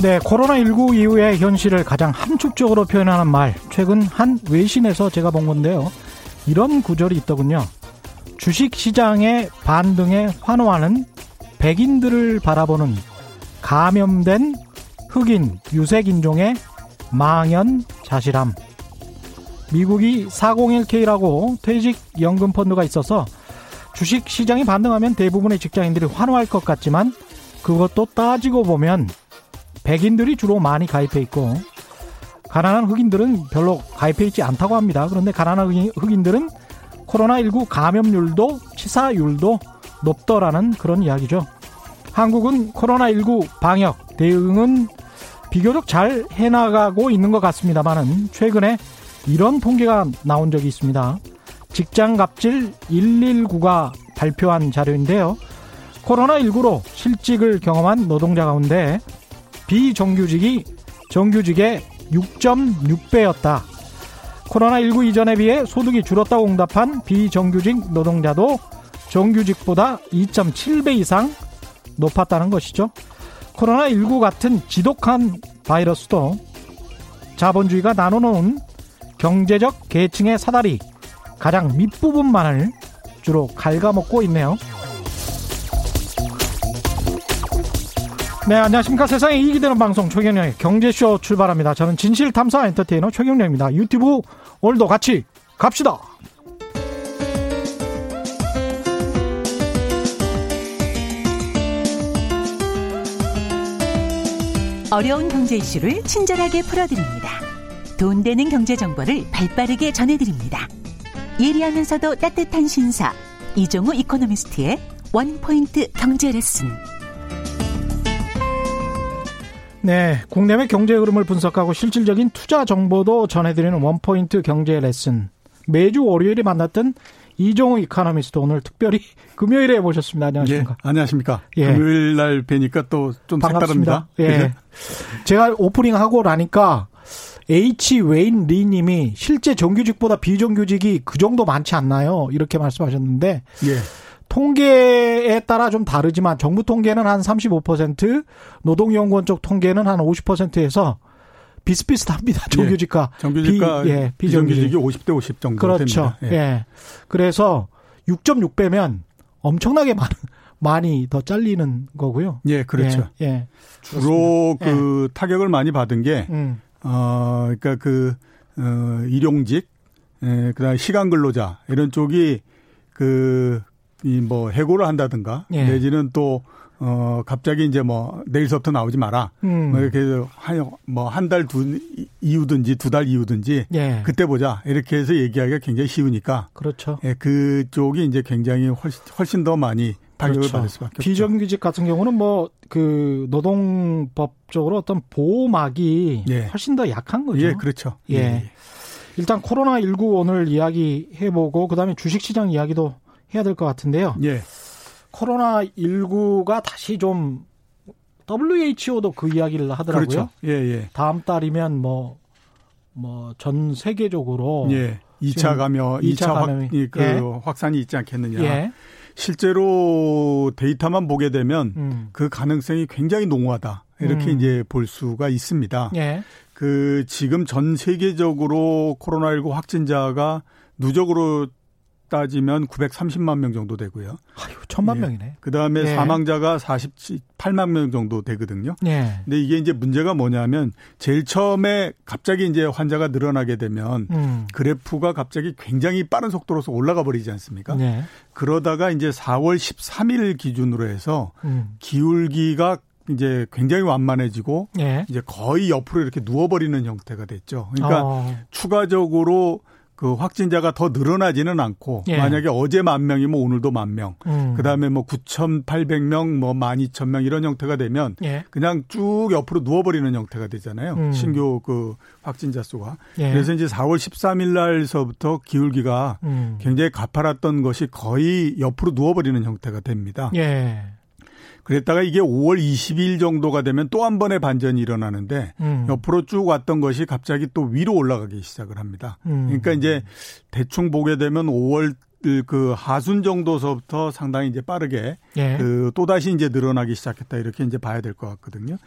네, 코로나19 이후의 현실을 가장 함축적으로 표현하는 말, 최근 한 외신에서 제가 본 건데요. 이런 구절이 있더군요. 주식시장의 반등에 환호하는 백인들을 바라보는 감염된 흑인 유색인종의 망연자실함. 미국이 401K라고 퇴직연금펀드가 있어서 주식시장이 반등하면 대부분의 직장인들이 환호할 것 같지만 그것도 따지고 보면 백인들이 주로 많이 가입해 있고 가난한 흑인들은 별로 가입해 있지 않다고 합니다. 그런데 가난한 흑인들은 코로나19 감염률도 치사율도 높더라는 그런 이야기죠. 한국은 코로나19 방역 대응은 비교적 잘 해나가고 있는 것 같습니다만은 최근에 이런 통계가 나온 적이 있습니다. 직장갑질 119가 발표한 자료인데요. 코로나19로 실직을 경험한 노동자 가운데 비정규직이 정규직의 6.6배였다. 코로나19 이전에 비해 소득이 줄었다고 응답한 비정규직 노동자도 정규직보다 2.7배 이상 높았다는 것이죠. 코로나19 같은 지독한 바이러스도 자본주의가 나눠놓은 경제적 계층의 사다리, 가장 밑부분만을 주로 갉아먹고 있네요. 네, 안녕하십니까. 세상에 이익이 되는 방송 최경영의 경제쇼 출발합니다. 저는 진실탐사 엔터테이너 최경영입니다. 유튜브 오늘도 같이 갑시다. 어려운 경제 이슈를 친절하게 풀어드립니다. 돈 되는 경제 정보를 발빠르게 전해드립니다. 예리하면서도 따뜻한 신사 이종우 이코노미스트의 원포인트 경제 레슨. 네, 국내외 경제 흐름을 분석하고 실질적인 투자 정보도 전해드리는 원포인트 경제 레슨. 매주 월요일에 만났던 이종우 이코노미스트 오늘 특별히 금요일에 모셨습니다. 안녕하십니까? 예, 안녕하십니까? 예. 금요일 날 뵈니까 또 좀 색다릅니다. 예. 제가 오프닝 하고 나니까 H. 웨인 리 님이 실제 정규직보다 비정규직이 그 정도 많지 않나요? 이렇게 말씀하셨는데 예. 통계에 따라 좀 다르지만 정부 통계는 한 35%, 노동연구원 쪽 통계는 한 50%에서 비슷비슷합니다. 정규직과. 예. 정규직과 비정규직이 50대 50 정도 그렇죠. 됩니다. 예. 예. 그래서 6.6배면 엄청나게 많이 더 잘리는 거고요. 예, 그렇죠. 예. 예. 주로 그렇습니다. 그 타격을 많이 받은 게 그러니까 일용직, 그다음 시간 근로자 이런 쪽이 해고를 한다든가 예. 내지는 또 갑자기 이제 내일서부터 나오지 마라. 이렇게 해서 한 달 이후든지 두 달 이후든지 예. 그때 보자. 이렇게 해서 얘기하기가 굉장히 쉬우니까. 그렇죠. 예, 그쪽이 이제 굉장히 훨씬 더 많이 타격을 그렇죠. 받을 수밖에 없죠. 비정규직 같은 경우는 노동법적으로 어떤 보호막이 예. 훨씬 더 약한 거죠. 예, 그렇죠. 예. 예. 일단 코로나19 오늘 이야기 해보고 그다음에 주식시장 이야기도 해야 될 것 같은데요. 예. 코로나19가 다시 좀 WHO도 그 이야기를 하더라고요. 그렇죠. 예, 예. 다음 달이면 전 세계적으로 예. 2차 감염이 확산이 있지 않겠느냐. 예. 실제로 데이터만 보게 되면 그 가능성이 굉장히 농후하다. 이렇게 이제 볼 수가 있습니다. 예. 지금 전 세계적으로 코로나19 확진자가 누적으로 따지면 930만 명 정도 되고요. 아유, 1000만 명이네. 그다음에 사망자가 48만 명 정도 되거든요. 예. 근데 이게 이제 문제가 뭐냐면 제일 처음에 갑자기 이제 환자가 늘어나게 되면 그래프가 갑자기 굉장히 빠른 속도로서 올라가 버리지 않습니까? 예. 그러다가 이제 4월 13일 기준으로 해서 기울기가 이제 굉장히 완만해지고 예. 이제 거의 옆으로 이렇게 누워버리는 형태가 됐죠. 그러니까 추가적으로 그 확진자가 더 늘어나지는 않고 예. 만약에 어제 10,000명이면 오늘도 10,000명. 그다음에 9,800명, 12,000명 이런 형태가 되면 예. 그냥 쭉 옆으로 누워버리는 형태가 되잖아요. 신규 확진자 수가. 예. 그래서 이제 4월 13일 날서부터 기울기가 굉장히 가파랐던 것이 거의 옆으로 누워버리는 형태가 됩니다. 예. 그랬다가 이게 5월 20일 정도가 되면 또 한 번의 반전이 일어나는데 옆으로 쭉 왔던 것이 갑자기 또 위로 올라가기 시작을 합니다. 그러니까 이제 대충 보게 되면 5월 하순 정도서부터 상당히 이제 빠르게 예. 또다시 이제 늘어나기 시작했다 이렇게 이제 봐야 될 것 같거든요.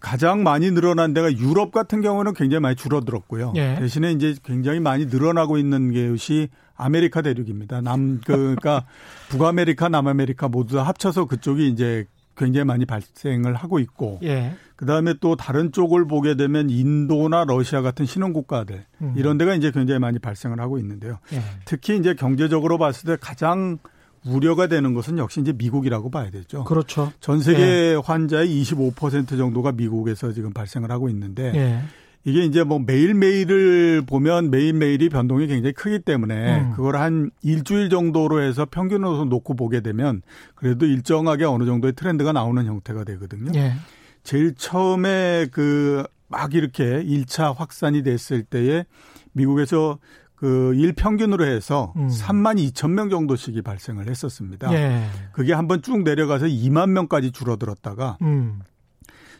가장 많이 늘어난 데가 유럽 같은 경우는 굉장히 많이 줄어들었고요. 예. 대신에 이제 굉장히 많이 늘어나고 있는 것이 아메리카 대륙입니다. 그러니까 북아메리카, 남아메리카 모두 다 합쳐서 그쪽이 이제 굉장히 많이 발생을 하고 있고, 예. 그다음에 또 다른 쪽을 보게 되면 인도나 러시아 같은 신흥국가들 이런 데가 이제 굉장히 많이 발생을 하고 있는데요. 예. 특히 이제 경제적으로 봤을 때 가장 우려가 되는 것은 역시 이제 미국이라고 봐야 되죠. 그렇죠. 전 세계 예. 환자의 25% 정도가 미국에서 지금 발생을 하고 있는데 예. 이게 이제 뭐 매일매일을 보면 매일매일이 변동이 굉장히 크기 때문에 그걸 한 일주일 정도로 해서 평균으로 놓고 보게 되면 그래도 일정하게 어느 정도의 트렌드가 나오는 형태가 되거든요. 예. 제일 처음에 그 막 이렇게 1차 확산이 됐을 때에 미국에서 그 일평균으로 해서 3만 2천 명 정도씩이 발생을 했었습니다. 예. 그게 한번 쭉 내려가서 2만 명까지 줄어들었다가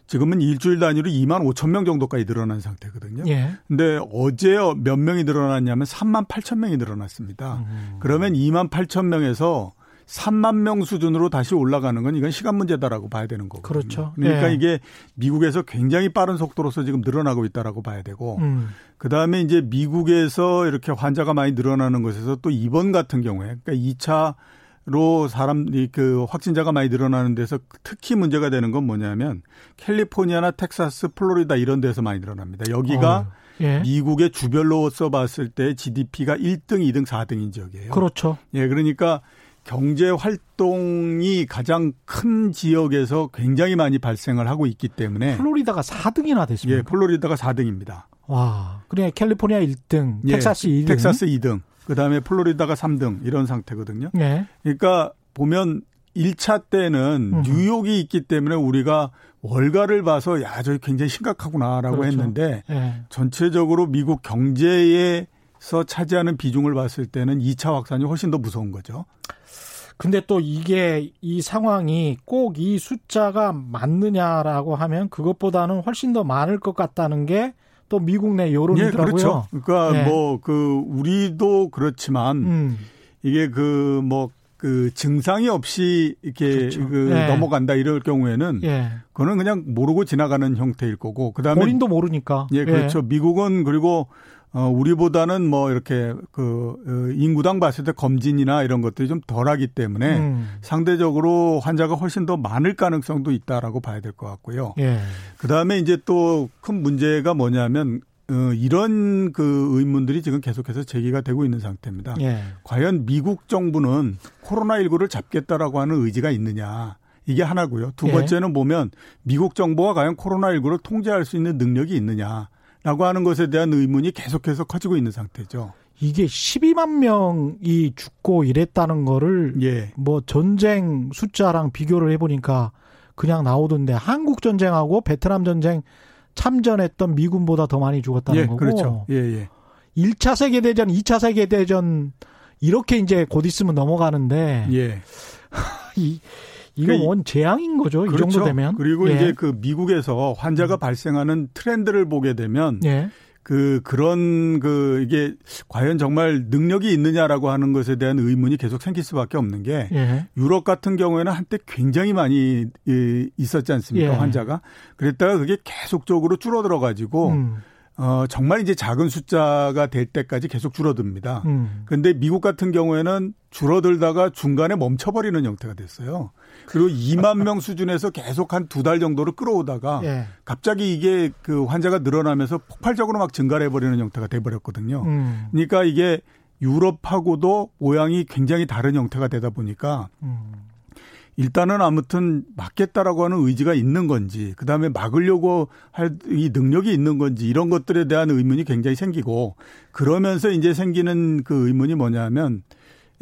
지금은 일주일 단위로 2만 5천 명 정도까지 늘어난 상태거든요. 그런데 예. 어제 몇 명이 늘어났냐면 3만 8천 명이 늘어났습니다. 그러면 2만 8천 명에서 3만 명 수준으로 다시 올라가는 건 이건 시간 문제다라고 봐야 되는 거거든요. 그렇죠. 그러니까 예. 이게 미국에서 굉장히 빠른 속도로서 지금 늘어나고 있다라고 봐야 되고 그다음에 이제 미국에서 이렇게 환자가 많이 늘어나는 것에서 또 이번 같은 경우에 그러니까 2차로 그 확진자가 많이 늘어나는 데서 특히 문제가 되는 건 뭐냐면 캘리포니아나 텍사스, 플로리다 이런 데서 많이 늘어납니다. 여기가 예. 미국의 주별로서 봤을 때 GDP가 1등, 2등, 4등인 지역이에요. 그렇죠. 예, 그러니까 경제 활동이 가장 큰 지역에서 굉장히 많이 발생을 하고 있기 때문에 플로리다가 4등이나 됐습니다. 예, 플로리다가 4등입니다. 와, 그래 캘리포니아 1등, 텍사스 예, 2등, 텍사스 2등, 그다음에 플로리다가 3등 이런 상태거든요. 예. 그러니까 보면 1차 때는 뉴욕이 있기 때문에 우리가 월가를 봐서 야, 저기 굉장히 심각하구나라고 그렇죠. 했는데 예. 전체적으로 미국 경제에서 차지하는 비중을 봤을 때는 2차 확산이 훨씬 더 무서운 거죠. 근데 또 이게 이 상황이 꼭 이 숫자가 맞느냐라고 하면 그것보다는 훨씬 더 많을 것 같다는 게 또 미국 내 여론이더라고요. 예, 그렇죠. 그러니까 예. 뭐 그 우리도 그렇지만 이게 그 뭐 그 증상이 없이 이렇게 그렇죠. 그 예. 넘어간다 이럴 경우에는 예. 그거는 그냥 모르고 지나가는 형태일 거고 그다음에 본인도 모르니까. 예, 그렇죠. 예. 미국은 그리고 우리보다는 뭐 이렇게 그 인구당 봤을 때 검진이나 이런 것들이 좀 덜하기 때문에 상대적으로 환자가 훨씬 더 많을 가능성도 있다라고 봐야 될 것 같고요. 예. 그 다음에 이제 또 큰 문제가 뭐냐면 이런 그 의문들이 지금 계속해서 제기가 되고 있는 상태입니다. 예. 과연 미국 정부는 코로나19를 잡겠다라고 하는 의지가 있느냐. 이게 하나고요. 두 번째는 예. 보면 미국 정부가 과연 코로나19를 통제할 수 있는 능력이 있느냐. 라고 하는 것에 대한 의문이 계속해서 커지고 있는 상태죠. 이게 12만 명이 죽고 이랬다는 거를 예. 뭐 전쟁 숫자랑 비교를 해보니까 그냥 나오던데 한국 전쟁하고 베트남 전쟁 참전했던 미군보다 더 많이 죽었다는 예, 거고. 그렇죠. 예, 예. 1차 세계대전, 2차 세계대전 이렇게 이제 곧 있으면 넘어가는데. 예. 이건 원 재앙인 거죠. 그렇죠. 이 정도 되면. 그리고 예. 이제 그 미국에서 환자가 발생하는 트렌드를 보게 되면 예. 그런 이게 과연 정말 능력이 있느냐라고 하는 것에 대한 의문이 계속 생길 수밖에 없는 게 예. 유럽 같은 경우에는 한때 굉장히 많이 있었지 않습니까? 예. 환자가. 그랬다가 그게 계속적으로 줄어들어 가지고 정말 이제 작은 숫자가 될 때까지 계속 줄어듭니다. 그런데 미국 같은 경우에는 줄어들다가 중간에 멈춰버리는 형태가 됐어요. 그리고 2만 명 수준에서 계속 한 두 달 정도를 끌어오다가 예. 갑자기 이게 그 환자가 늘어나면서 폭발적으로 막 증가를 해버리는 형태가 돼버렸거든요. 그러니까 이게 유럽하고도 모양이 굉장히 다른 형태가 되다 보니까 일단은 아무튼 막겠다라고 하는 의지가 있는 건지 그다음에 막으려고 할 이 능력이 있는 건지 이런 것들에 대한 의문이 굉장히 생기고 그러면서 이제 생기는 그 의문이 뭐냐면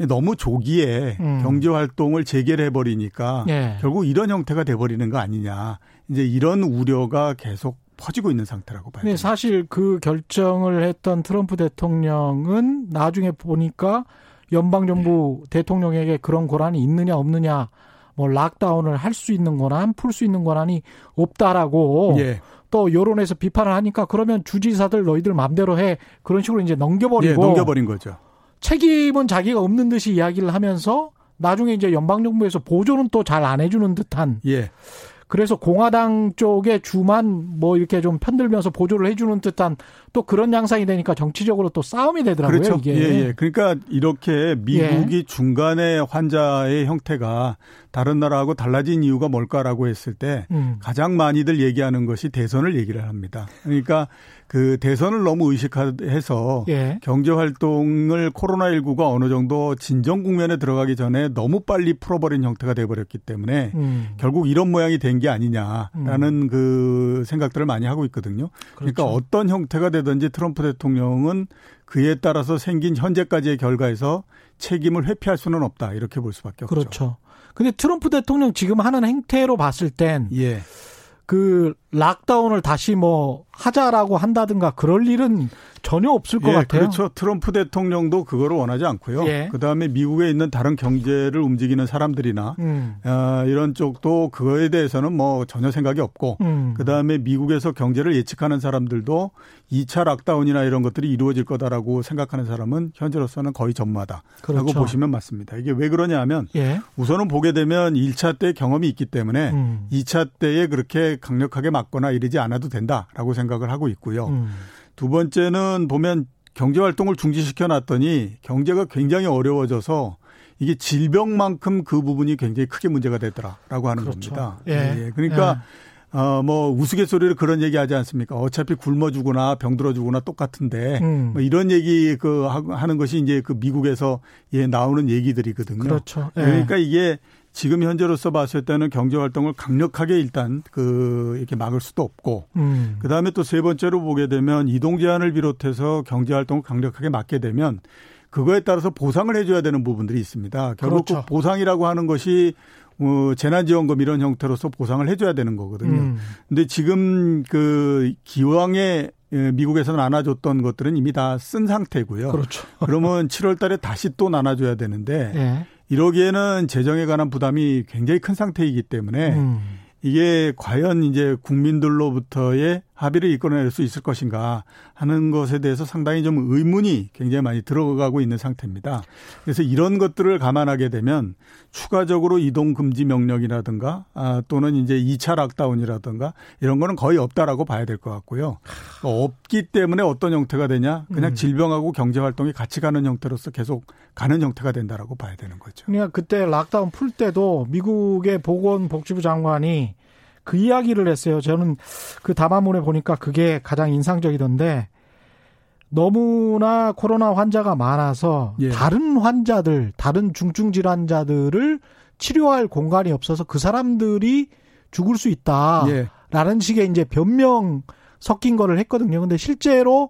너무 조기에 경제활동을 재개를 해버리니까 예. 결국 이런 형태가 돼버리는 거 아니냐. 이제 이런 우려가 계속 퍼지고 있는 상태라고 봐요. 네, 사실 그 결정을 했던 트럼프 대통령은 나중에 보니까 연방정부 네. 대통령에게 그런 권한이 있느냐 없느냐 뭐 락다운을 할 수 있는 권한, 풀 수 있는 권한이 없다라고 예. 또 여론에서 비판을 하니까 그러면 주지사들 너희들 마음대로 해 그런 식으로 이제 넘겨버리고 예, 넘겨버린 거죠. 책임은 자기가 없는 듯이 이야기를 하면서 나중에 이제 연방정부에서 보조는 또 잘 안 해주는 듯한 예. 그래서 공화당 쪽에 주만 뭐 이렇게 좀 편들면서 보조를 해주는 듯한 또 그런 양상이 되니까 정치적으로 또 싸움이 되더라고요. 그렇죠. 이게. 예, 예. 그러니까 이렇게 미국이 예. 중간의 환자의 형태가 다른 나라하고 달라진 이유가 뭘까라고 했을 때 가장 많이들 얘기하는 것이 대선을 얘기를 합니다. 그러니까 그 대선을 너무 의식해서 예. 경제활동을 코로나19가 어느 정도 진정 국면에 들어가기 전에 너무 빨리 풀어버린 형태가 돼버렸기 때문에 결국 이런 모양이 된 게 아니냐라는 그 생각들을 많이 하고 있거든요. 그렇죠. 그러니까 어떤 형태가 되든지 트럼프 대통령은 그에 따라서 생긴 현재까지의 결과에서 책임을 회피할 수는 없다. 이렇게 볼 수밖에 없죠. 그렇죠. 근데 트럼프 대통령 지금 하는 행태로 봤을 땐 예. 그 락다운을 다시 뭐 하자라고 한다든가 그럴 일은 전혀 없을 것 예, 같아요. 그렇죠. 트럼프 대통령도 그거를 원하지 않고요. 예. 그다음에 미국에 있는 다른 경제를 움직이는 사람들이나 이런 쪽도 그거에 대해서는 뭐 전혀 생각이 없고 그다음에 미국에서 경제를 예측하는 사람들도 2차 락다운이나 이런 것들이 이루어질 거다라고 생각하는 사람은 현재로서는 거의 전무하다라고 그렇죠. 보시면 맞습니다. 이게 왜 그러냐 하면 예. 우선은 보게 되면 1차 때 경험이 있기 때문에 2차 때에 그렇게 강력하게 막거나 이러지 않아도 된다라고 생각을 하고 있고요. 두 번째는 보면 경제활동을 중지시켜놨더니 경제가 굉장히 어려워져서 이게 질병만큼 그 부분이 굉장히 크게 문제가 되더라라고 하는 그렇죠. 겁니다. 예. 예. 그러니까 예. 뭐 우스갯소리로 그런 얘기하지 않습니까? 어차피 굶어 죽거나 병들어 죽거나 똑같은데 뭐 이런 얘기 그 하는 것이 이제 그 미국에서 예 나오는 얘기들이거든요. 그렇죠. 예. 그러니까 이게 지금 현재로서 봤을 때는 경제활동을 강력하게 일단 그 이렇게 막을 수도 없고 그다음에 또 세 번째로 보게 되면 이동 제한을 비롯해서 경제활동을 강력하게 막게 되면 그거에 따라서 보상을 해줘야 되는 부분들이 있습니다. 결국 그렇죠. 보상이라고 하는 것이 재난지원금 이런 형태로서 보상을 해줘야 되는 거거든요. 근데 지금 그 기왕에 미국에서는 나눠줬던 것들은 이미 다 쓴 상태고요. 그렇죠. 그러면 7월 달에 다시 또 나눠줘야 되는데 예. 이러기에는 재정에 관한 부담이 굉장히 큰 상태이기 때문에 이게 과연 이제 국민들로부터의 합의를 이끌어낼 수 있을 것인가 하는 것에 대해서 상당히 좀 의문이 굉장히 많이 들어가고 있는 상태입니다. 그래서 이런 것들을 감안하게 되면 추가적으로 이동금지 명령이라든가 또는 이제 2차 락다운이라든가 이런 거는 거의 없다라고 봐야 될 것 같고요. 없기 때문에 어떤 형태가 되냐? 그냥 질병하고 경제활동이 같이 가는 형태로서 계속 가는 형태가 된다라고 봐야 되는 거죠. 그러니까 그때 락다운 풀 때도 미국의 보건복지부 장관이 그 이야기를 했어요. 저는 그 담화문에 보니까 그게 가장 인상적이던데 너무나 코로나 환자가 많아서 예. 다른 환자들, 다른 중증질환자들을 치료할 공간이 없어서 그 사람들이 죽을 수 있다라는 예. 식의 이제 변명 섞인 거를 했거든요. 근데 실제로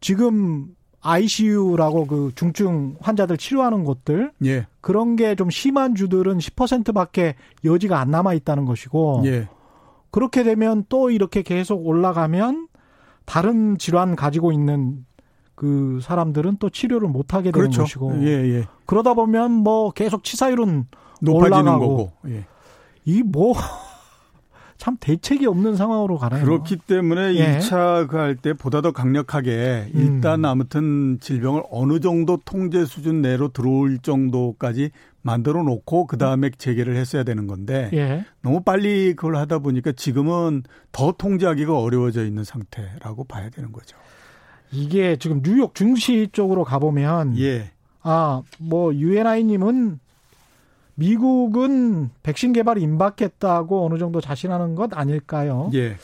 지금 ICU라고 그 중증 환자들 치료하는 곳들 예. 그런 게 좀 심한 주들은 10%밖에 여지가 안 남아 있다는 것이고 예. 그렇게 되면 또 이렇게 계속 올라가면 다른 질환 가지고 있는 그 사람들은 또 치료를 못하게 되는 그렇죠. 것이고 예, 예. 그러다 보면 뭐 계속 치사율은 높아지는 올라가고. 거고 예. 이 뭐 참 대책이 없는 상황으로 가네요. 그렇기 때문에 예. 2차 그 할 때 보다 더 강력하게 일단 아무튼 질병을 어느 정도 통제 수준 내로 들어올 정도까지 만들어 놓고 그다음에 재개를 했어야 되는 건데 예. 너무 빨리 그걸 하다 보니까 지금은 더 통제하기가 어려워져 있는 상태라고 봐야 되는 거죠. 이게 지금 뉴욕 증시 쪽으로 가보면 예. 뭐 UNI님은 미국은 백신 개발 임박했다고 어느 정도 자신하는 것 아닐까요? 예.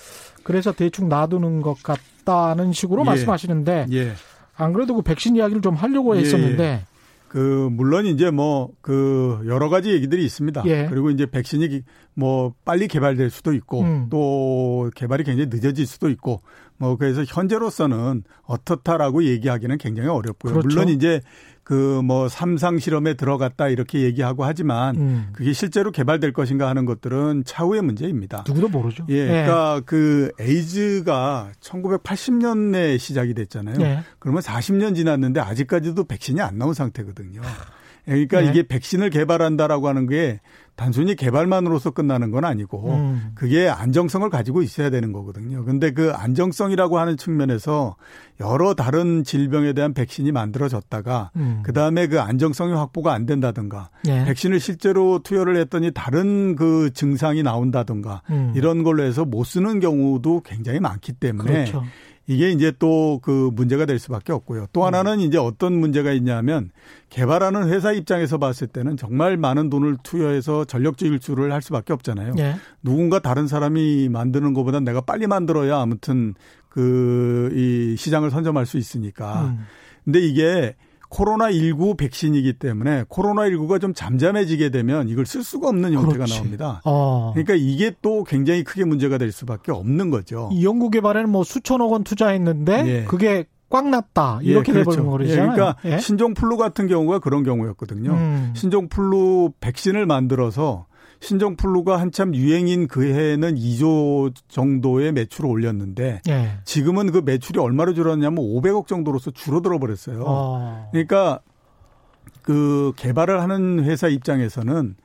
그래서 대충 놔두는 것 같다는 식으로 예. 말씀하시는데 예. 안 그래도 그 백신 이야기를 좀 하려고 했었는데 예. 그 물론 이제 뭐 그 여러 가지 얘기들이 있습니다. 예. 그리고 이제 백신이 뭐 빨리 개발될 수도 있고 또 개발이 굉장히 늦어질 수도 있고 뭐 그래서 현재로서는 어떻다라고 얘기하기는 굉장히 어렵고요. 그렇죠. 물론 이제 그 뭐 삼상 실험에 들어갔다 이렇게 얘기하고 하지만 그게 실제로 개발될 것인가 하는 것들은 차후의 문제입니다. 누구도 모르죠. 예, 예. 그러니까 그 에이즈가 1980년에 시작이 됐잖아요. 예. 그러면 40년 지났는데 아직까지도 백신이 안 나온 상태거든요. 그러니까 예. 이게 백신을 개발한다라고 하는 게 단순히 개발만으로서 끝나는 건 아니고 그게 안정성을 가지고 있어야 되는 거거든요. 그런데 그 안정성이라고 하는 측면에서 여러 다른 질병에 대한 백신이 만들어졌다가 그다음에 그 안정성이 확보가 안 된다든가 예. 백신을 실제로 투여를 했더니 다른 그 증상이 나온다든가 이런 걸로 해서 못 쓰는 경우도 굉장히 많기 때문에 그렇죠. 이게 이제 또 그 문제가 될 수밖에 없고요. 또 하나는 이제 어떤 문제가 있냐면 개발하는 회사 입장에서 봤을 때는 정말 많은 돈을 투여해서 전력질 주를 할 수밖에 없잖아요. 예. 누군가 다른 사람이 만드는 것보다 내가 빨리 만들어야 아무튼 그 이 시장을 선점할 수 있으니까. 근데 이게 코로나19 백신이기 때문에 코로나19가 좀 잠잠해지게 되면 이걸 쓸 수가 없는 형태가 그렇지. 나옵니다. 아. 그러니까 이게 또 굉장히 크게 문제가 될 수밖에 없는 거죠. 이 연구 개발에는 뭐 수천억 원 투자했는데 예. 그게 꽉 났다. 이렇게 예, 그렇죠. 돼버리는 거잖아요. 예, 그러니까 예? 신종플루 같은 경우가 그런 경우였거든요. 신종플루 백신을 만들어서 신종플루가 한참 유행인 그 해에는 2조 정도의 매출을 올렸는데 예. 지금은 그 매출이 얼마로 줄었냐면 500억 정도로서 줄어들어 버렸어요. 그러니까 그 개발을 하는 회사 입장에서는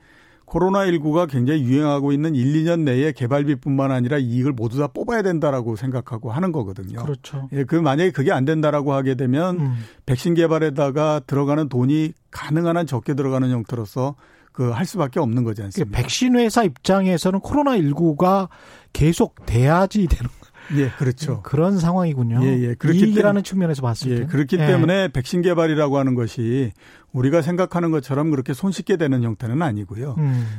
코로나19가 굉장히 유행하고 있는 1, 2년 내에 개발비뿐만 아니라 이익을 모두 다 뽑아야 된다라고 생각하고 하는 거거든요. 그렇죠. 예, 그 만약에 그게 안 된다라고 하게 되면 백신 개발에다가 들어가는 돈이 가능한 한 적게 들어가는 형태로서 그 할 수밖에 없는 거지 않습니까? 백신 회사 입장에서는 코로나19가 계속 돼야지 되는 예, 그렇죠. 그런 상황이군요. 예, 예. 이익이라는 측면에서 봤을 때. 예, 그렇기 예. 때문에 백신 개발이라고 하는 것이 우리가 생각하는 것처럼 그렇게 손쉽게 되는 형태는 아니고요.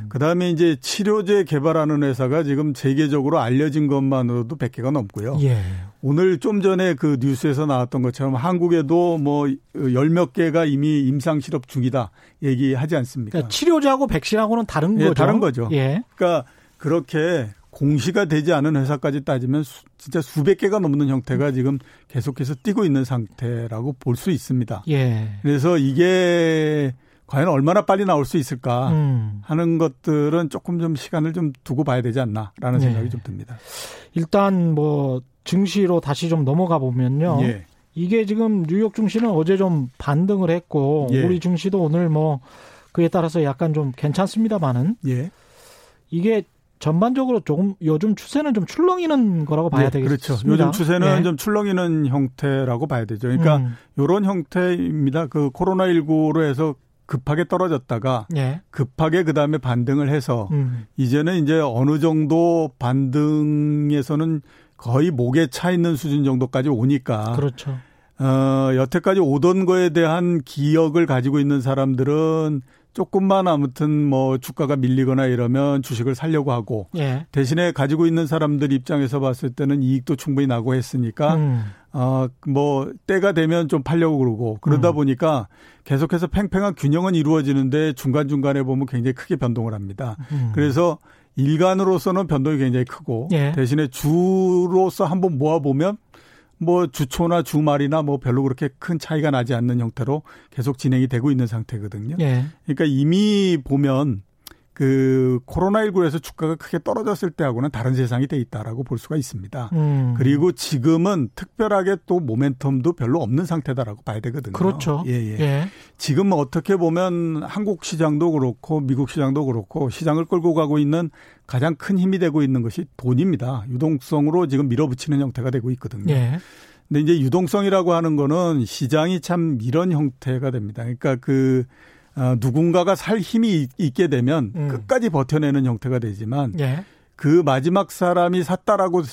그다음에 이제 치료제 개발하는 회사가 지금 세계적으로 알려진 것만으로도 100개가 넘고요. 예. 오늘 좀 전에 그 뉴스에서 나왔던 것처럼 한국에도 뭐 10몇 개가 이미 임상 실업 중이다 얘기하지 않습니까? 그러니까 치료제하고 백신하고는 다른 예, 거죠. 다른 거죠. 예. 그러니까 그렇게 공시가 되지 않은 회사까지 따지면 진짜 수백 개가 넘는 형태가 지금 계속해서 뛰고 있는 상태라고 볼 수 있습니다. 예. 그래서 이게 과연 얼마나 빨리 나올 수 있을까 하는 것들은 조금 좀 시간을 좀 두고 봐야 되지 않나라는 생각이 예. 좀 듭니다. 일단 뭐 증시로 다시 좀 넘어가 보면요. 예. 이게 지금 뉴욕 증시는 어제 좀 반등을 했고 예. 우리 증시도 오늘 뭐 그에 따라서 약간 좀 괜찮습니다만은 예. 이게 전반적으로 조금 요즘 추세는 좀 출렁이는 거라고 봐야 되겠습니다. 그렇죠. 요즘 추세는 예. 좀 출렁이는 형태라고 봐야 되죠. 그러니까 이런 형태입니다. 그 코로나19로 해서 급하게 떨어졌다가 예. 급하게 그다음에 반등을 해서 이제는 이제 어느 정도 반등에서는 거의 목에 차 있는 수준 정도까지 오니까 그렇죠. 여태까지 오던 거에 대한 기억을 가지고 있는 사람들은 조금만 아무튼 뭐 주가가 밀리거나 이러면 주식을 살려고 하고 예. 대신에 가지고 있는 사람들 입장에서 봤을 때는 이익도 충분히 나고 했으니까 뭐 때가 되면 좀 팔려고 그러고 그러다 보니까 계속해서 팽팽한 균형은 이루어지는데 중간중간에 보면 굉장히 크게 변동을 합니다. 그래서 일간으로서는 변동이 굉장히 크고 예. 대신에 주로서 한번 모아보면 뭐 주초나 주말이나 뭐 별로 그렇게 큰 차이가 나지 않는 형태로 계속 진행이 되고 있는 상태거든요. 예. 그러니까 이미 보면 그 코로나19에서 주가가 크게 떨어졌을 때하고는 다른 세상이 돼 있다라고 볼 수가 있습니다. 그리고 지금은 특별하게 또 모멘텀도 별로 없는 상태다라고 봐야 되거든요. 그렇죠. 예, 예. 예. 지금 어떻게 보면 한국 시장도 그렇고 미국 시장도 그렇고 시장을 끌고 가고 있는 가장 큰 힘이 되고 있는 것이 돈입니다. 유동성으로 지금 밀어붙이는 형태가 되고 있거든요. 예. 근데 이제 유동성이라고 하는 거는 시장이 참 이런 형태가 됩니다. 그러니까 그 누군가가 살 힘이 있게 되면 끝까지 버텨내는 형태가 되지만 예. 그 마지막 사람이 샀다라고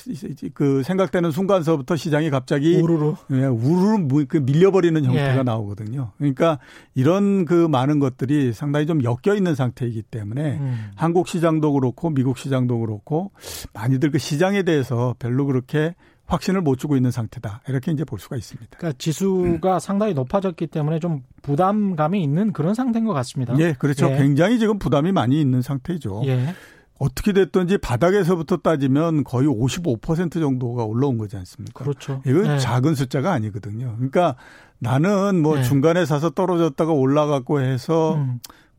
그 생각되는 순간서부터 시장이 갑자기 우르르 예, 우르르 밀려버리는 형태가 예. 나오거든요. 그러니까 이런 그 많은 것들이 상당히 좀 엮여 있는 상태이기 때문에 한국 시장도 그렇고 미국 시장도 그렇고 많이들 그 시장에 대해서 별로 그렇게 확신을 못 주고 있는 상태다. 이렇게 이제 볼 수가 있습니다. 그러니까 지수가 상당히 높아졌기 때문에 좀 부담감이 있는 그런 상태인 것 같습니다. 예, 그렇죠. 예. 굉장히 지금 부담이 많이 있는 상태죠. 예. 어떻게 됐든지 바닥에서부터 따지면 거의 55% 정도가 올라온 거지 않습니까? 그렇죠. 이건 예. 작은 숫자가 아니거든요. 그러니까 나는 뭐 예. 중간에 사서 떨어졌다가 올라갔고 해서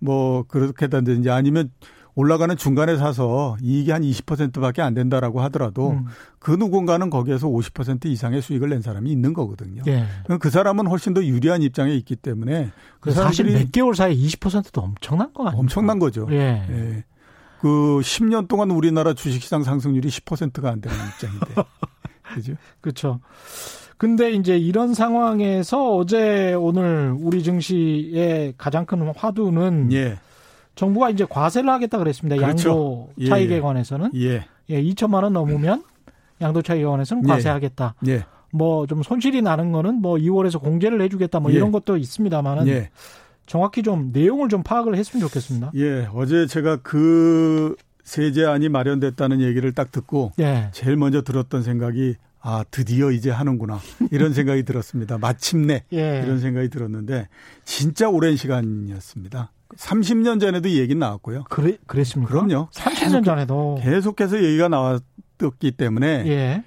뭐 그렇게 된다든지 아니면 올라가는 중간에 사서 이익이 한 20%밖에 안 된다라고 하더라도 그 누군가는 거기에서 50% 이상의 수익을 낸 사람이 있는 거거든요. 예. 그 사람은 훨씬 더 유리한 입장에 있기 때문에 그 사실 몇 개월 사이에 20%도 엄청난 거 아니에요? 엄청난 거죠. 예. 예. 그 10년 동안 우리나라 주식시장 상승률이 10%가 안 되는 입장인데. 그죠? 그렇죠. 근데 이제 이런 상황에서 어제 오늘 우리 증시의 가장 큰 화두는 예. 정부가 이제 과세를 하겠다 그랬습니다. 그렇죠. 양도 차익에 예. 관해서는 예. 예, 2천만 원 넘으면 양도 차익에 관해서는 예. 과세하겠다. 예. 뭐 좀 손실이 나는 거는 뭐 2월에서 공제를 해주겠다 뭐 예. 이런 것도 있습니다만은 예. 정확히 좀 내용을 좀 파악을 했으면 좋겠습니다. 예, 어제 제가 그 세제안이 마련됐다는 얘기를 딱 듣고 예. 제일 먼저 들었던 생각이 아 드디어 이제 하는구나 이런 생각이 들었습니다. 마침내 예. 이런 생각이 들었는데 진짜 오랜 시간이었습니다. 30년 전에도 얘기는 나왔고요. 그랬습니까? 그럼요. 30년 전에도 계속해서 얘기가 나왔기 때문에 예.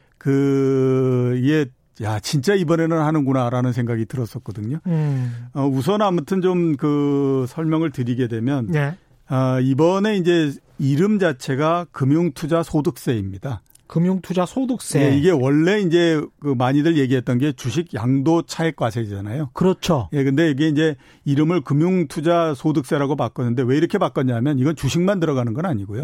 야, 진짜 이번에는 하는구나라는 생각이 들었었거든요. 우선 아무튼 좀 그 설명을 드리게 되면 예. 이번에 이제 이름 자체가 금융투자소득세입니다. 금융투자소득세. 네, 이게 원래 이제 그 많이들 얘기했던 게 주식 양도 차익 과세잖아요. 그렇죠. 예, 근데 이게 이제 이름을 금융투자소득세라고 바꿨는데 왜 이렇게 바꿨냐면 이건 주식만 들어가는 건 아니고요.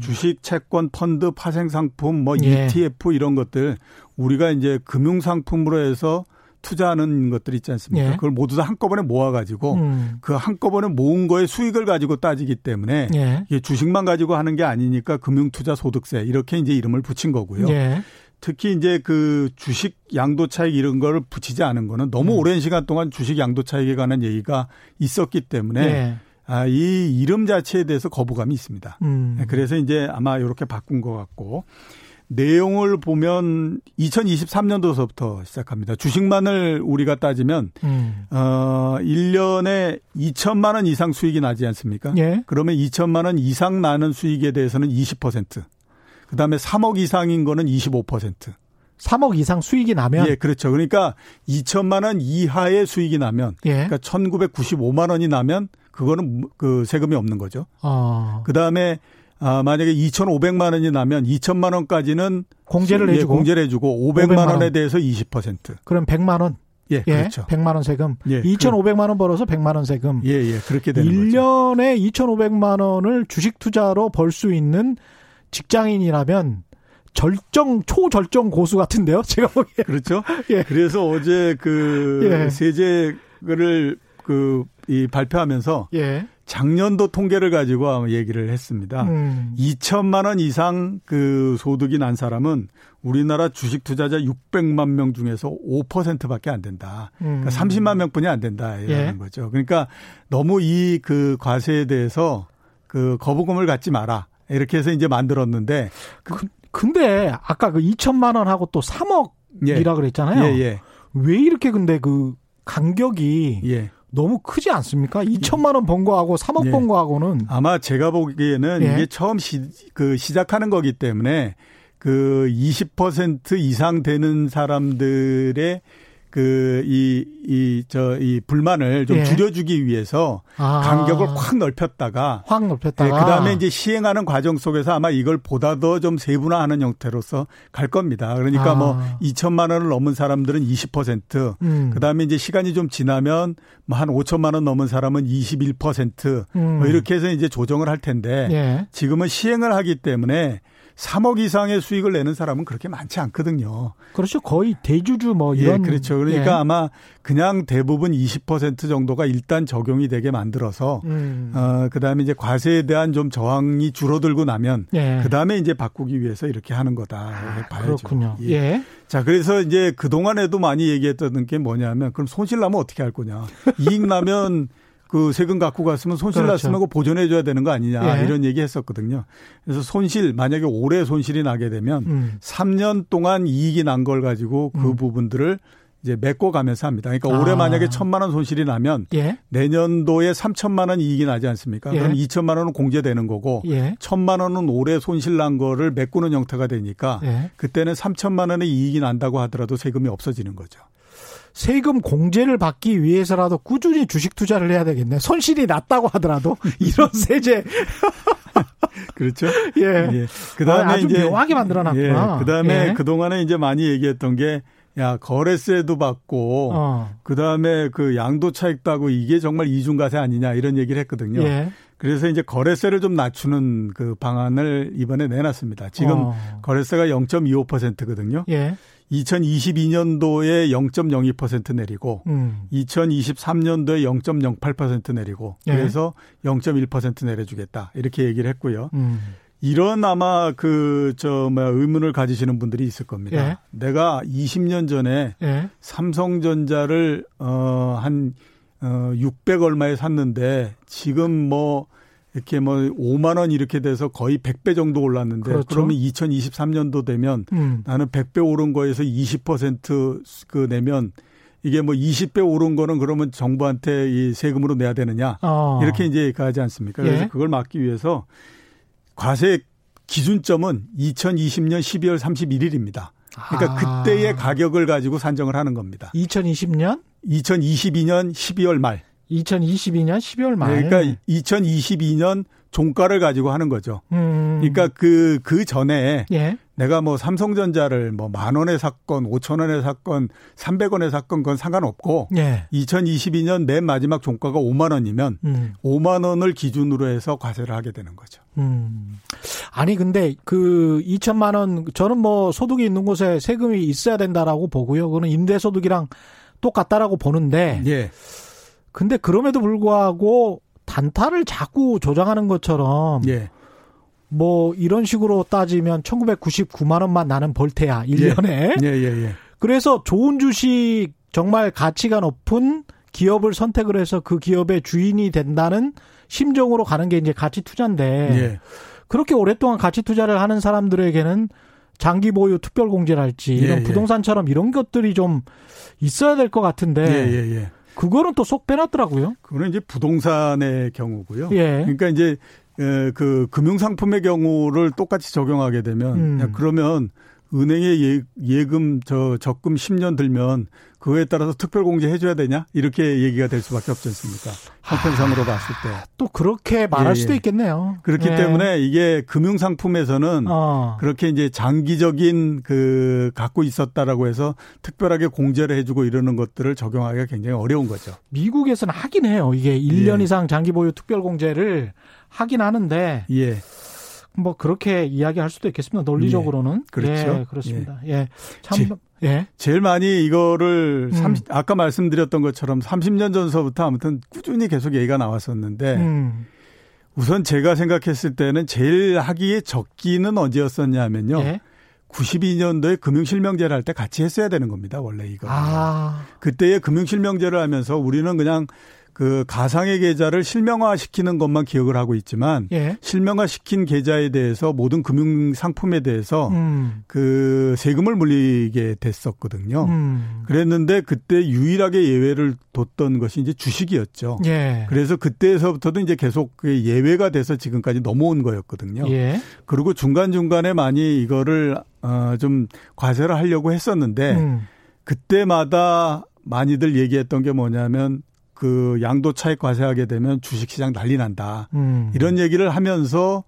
주식, 채권, 펀드, 파생상품, 뭐 예. ETF 이런 것들 우리가 이제 금융상품으로 해서 투자하는 것들 있지 않습니까? 예. 그걸 모두 다 한꺼번에 모아가지고 그 한꺼번에 모은 거에 수익을 가지고 따지기 때문에 예. 이게 주식만 가지고 하는 게 아니니까 금융투자소득세 이렇게 이제 이름을 붙인 거고요. 예. 특히 이제 그 주식 양도차익 이런 걸 붙이지 않은 거는 너무 오랜 시간 동안 주식 양도차익에 관한 얘기가 있었기 때문에 예. 아, 이 이름 자체에 대해서 거부감이 있습니다. 그래서 이제 아마 이렇게 바꾼 것 같고. 내용을 보면 2023년도서부터 시작합니다. 주식만을 우리가 따지면 1년에 2천만 원 이상 수익이 나지 않습니까? 예. 그러면 2천만 원 이상 나는 수익에 대해서는 20%. 그다음에 3억 이상인 거는 25%. 3억 이상 수익이 나면? 예, 그렇죠. 그러니까 2천만 원 이하의 수익이 나면 예. 그러니까 1,995만 원이 나면 그거는 그 세금이 없는 거죠. 그다음에 만약에 2,500만 원이 나면 2천만 원까지는 공제를 예, 해주고 공제를 해주고 500만 원에 대해서 20%. 그럼 100만 원. 예, 예 그렇죠. 100만 원 세금. 예, 2,500만 원 벌어서 100만 원 세금. 예, 예, 그렇게 되는 1년에 거죠. 2,500만 원을 주식 투자로 벌 수 있는 직장인이라면 초절정 고수 같은데요, 제가 보기에. 그렇죠. 예. 그래서 어제 그 예. 세제를 이 발표하면서. 예. 작년도 통계를 가지고 아마 얘기를 했습니다. 2천만 원 이상 그 소득이 난 사람은 우리나라 주식 투자자 600만 명 중에서 5%밖에 안 된다. 그러니까 30만 명뿐이 안 된다라는 예. 거죠. 그러니까 너무 이 그 과세에 대해서 그 거부감을 갖지 마라. 이렇게 해서 이제 만들었는데. 근데 아까 그 2천만 원하고 또 3억이라 그랬잖아요. 예, 예. 왜 이렇게 근데 그 간격이. 예. 너무 크지 않습니까? 2천만 원 번 거하고 3억 예. 번 거하고는. 아마 제가 보기에는 예. 이게 처음 시작하는 거기 때문에 그 20% 이상 되는 사람들의 불만을 좀 예. 줄여주기 위해서 간격을 확 넓혔다가. 예, 그다음에 이제 시행하는 과정 속에서 아마 이걸 보다 더 좀 세분화하는 형태로서 갈 겁니다. 그러니까 뭐 2천만 원을 넘은 사람들은 20%, 그다음에 이제 시간이 좀 지나면 뭐 한 5천만 원 넘은 사람은 21%, 뭐 이렇게 해서 이제 조정을 할 텐데 예. 지금은 시행을 하기 때문에 3억 이상의 수익을 내는 사람은 그렇게 많지 않거든요. 그렇죠. 거의 대주주 뭐 이런. 예, 그렇죠. 그러니까 예. 아마 그냥 대부분 20% 정도가 일단 적용이 되게 만들어서 그다음에 이제 과세에 대한 좀 저항이 줄어들고 나면 예. 그다음에 이제 바꾸기 위해서 이렇게 하는 거다. 봐야죠. 그렇군요. 예. 예. 자, 그래서 이제 그동안에도 많이 얘기했던 게 뭐냐면 그럼 손실 나면 어떻게 할 거냐. 이익 나면 그 세금 갖고 갔으면 손실 그렇죠. 났으면 그거 보존해 줘야 되는 거 아니냐 예. 이런 얘기 했었거든요. 그래서 만약에 올해 손실이 나게 되면 3년 동안 이익이 난 걸 가지고 그 부분들을 이제 메꿔가면서 합니다. 그러니까 올해 만약에 1,000만 원 손실이 나면 예. 내년도에 3,000만 원 이익이 나지 않습니까? 예. 그럼 2,000만 원은 공제되는 거고 예. 1,000만 원은 올해 손실 난 거를 메꾸는 형태가 되니까 예. 그때는 3,000만 원의 이익이 난다고 하더라도 세금이 없어지는 거죠. 세금 공제를 받기 위해서라도 꾸준히 주식 투자를 해야 되겠네. 손실이 났다고 하더라도 이런 세제. 그렇죠. 예. 예. 그다음에 아주 이제 묘하게 만들어놨구나. 예. 그다음에 예. 그동안에 이제 많이 얘기했던 게 거래세도 받고 그다음에 그 양도 차익도 하고 이게 정말 이중과세 아니냐 이런 얘기를 했거든요. 예. 그래서 이제 거래세를 좀 낮추는 그 방안을 이번에 내놨습니다. 지금 거래세가 0.25%거든요. 예. 2022년도에 0.02% 내리고 2023년도에 0.08% 내리고 그래서 0.1% 내려주겠다 이렇게 얘기를 했고요. 이런 아마 의문을 가지시는 분들이 있을 겁니다. 예. 내가 20년 전에 삼성전자를 한 600 얼마에 샀는데 지금 이렇게 5만 원 이렇게 돼서 거의 100배 정도 올랐는데 그렇죠. 그러면 2023년도 되면 나는 100배 오른 거에서 20% 내면 이게 20배 오른 거는 그러면 정부한테 이 세금으로 내야 되느냐 이렇게 이제 가지 않습니까? 그래서 그걸 막기 위해서 과세 기준점은 2020년 12월 31일입니다. 그러니까 그때의 가격을 가지고 산정을 하는 겁니다. 2020년? 2022년 12월 말. 2022년 12월 말. 그러니까 2022년 종가를 가지고 하는 거죠. 그러니까 그 전에 내가 삼성전자를 10,000원에 샀건 5,000원에 샀건 300원에 샀건 그건 상관없고 2022년 맨 마지막 종가가 5만 원이면 5만 원을 기준으로 해서 과세를 하게 되는 거죠. 아니 근데 2천만 원 저는 소득이 있는 곳에 세금이 있어야 된다라고 보고요. 그거는 임대소득이랑 똑같다라고 보는데 근데 그럼에도 불구하고 단타를 자꾸 조장하는 것처럼 이런 식으로 따지면 1999만 원만 나는 벌 테야 1년에 그래서 좋은 주식 정말 가치가 높은 기업을 선택을 해서 그 기업의 주인이 된다는 심정으로 가는 게 이제 가치 투자인데 그렇게 오랫동안 가치 투자를 하는 사람들에게는 장기 보유 특별 공제랄지 이런 부동산처럼 이런 것들이 좀 있어야 될 것 같은데 그거는 또 쏙 빼놨더라고요. 그거는 이제 부동산의 경우고요. 그러니까 이제 그 금융 상품의 경우를 똑같이 적용하게 되면 그러면 은행에 예금 적금 10년 들면 그거에 따라서 특별 공제 해줘야 되냐 이렇게 얘기가 될 수밖에 없지 않습니까? 형편상으로 봤을 때 또 그렇게 말할 수도 있겠네요. 그렇기 때문에 이게 금융 상품에서는 그렇게 이제 장기적인 갖고 있었다라고 해서 특별하게 공제를 해주고 이러는 것들을 적용하기가 굉장히 어려운 거죠. 미국에서는 하긴 해요. 이게 1년 이상 장기 보유 특별 공제를 하긴 하는데. 그렇게 이야기할 수도 있겠습니다. 논리적으로는. 그렇죠. 그렇습니다. 제일 많이 이거를 아까 말씀드렸던 것처럼 30년 전서부터 아무튼 꾸준히 계속 얘기가 나왔었는데 우선 제가 생각했을 때는 제일 하기에 적기는 언제였었냐면요. 92년도에 금융실명제를 할 때 같이 했어야 되는 겁니다. 원래 이거. 그때의 금융실명제를 하면서 우리는 그냥 가상의 계좌를 실명화시키는 것만 기억을 하고 있지만 실명화시킨 계좌에 대해서 모든 금융 상품에 대해서 세금을 물리게 됐었거든요. 그랬는데 그때 유일하게 예외를 뒀던 것이 이제 주식이었죠. 그래서 그때에서부터도 이제 계속 예외가 돼서 지금까지 넘어온 거였거든요. 그리고 중간중간에 많이 이거를 좀 과세를 하려고 했었는데 그때마다 많이들 얘기했던 게 뭐냐면 양도 차익 과세하게 되면 주식시장 난리 난다. 이런 얘기를 하면서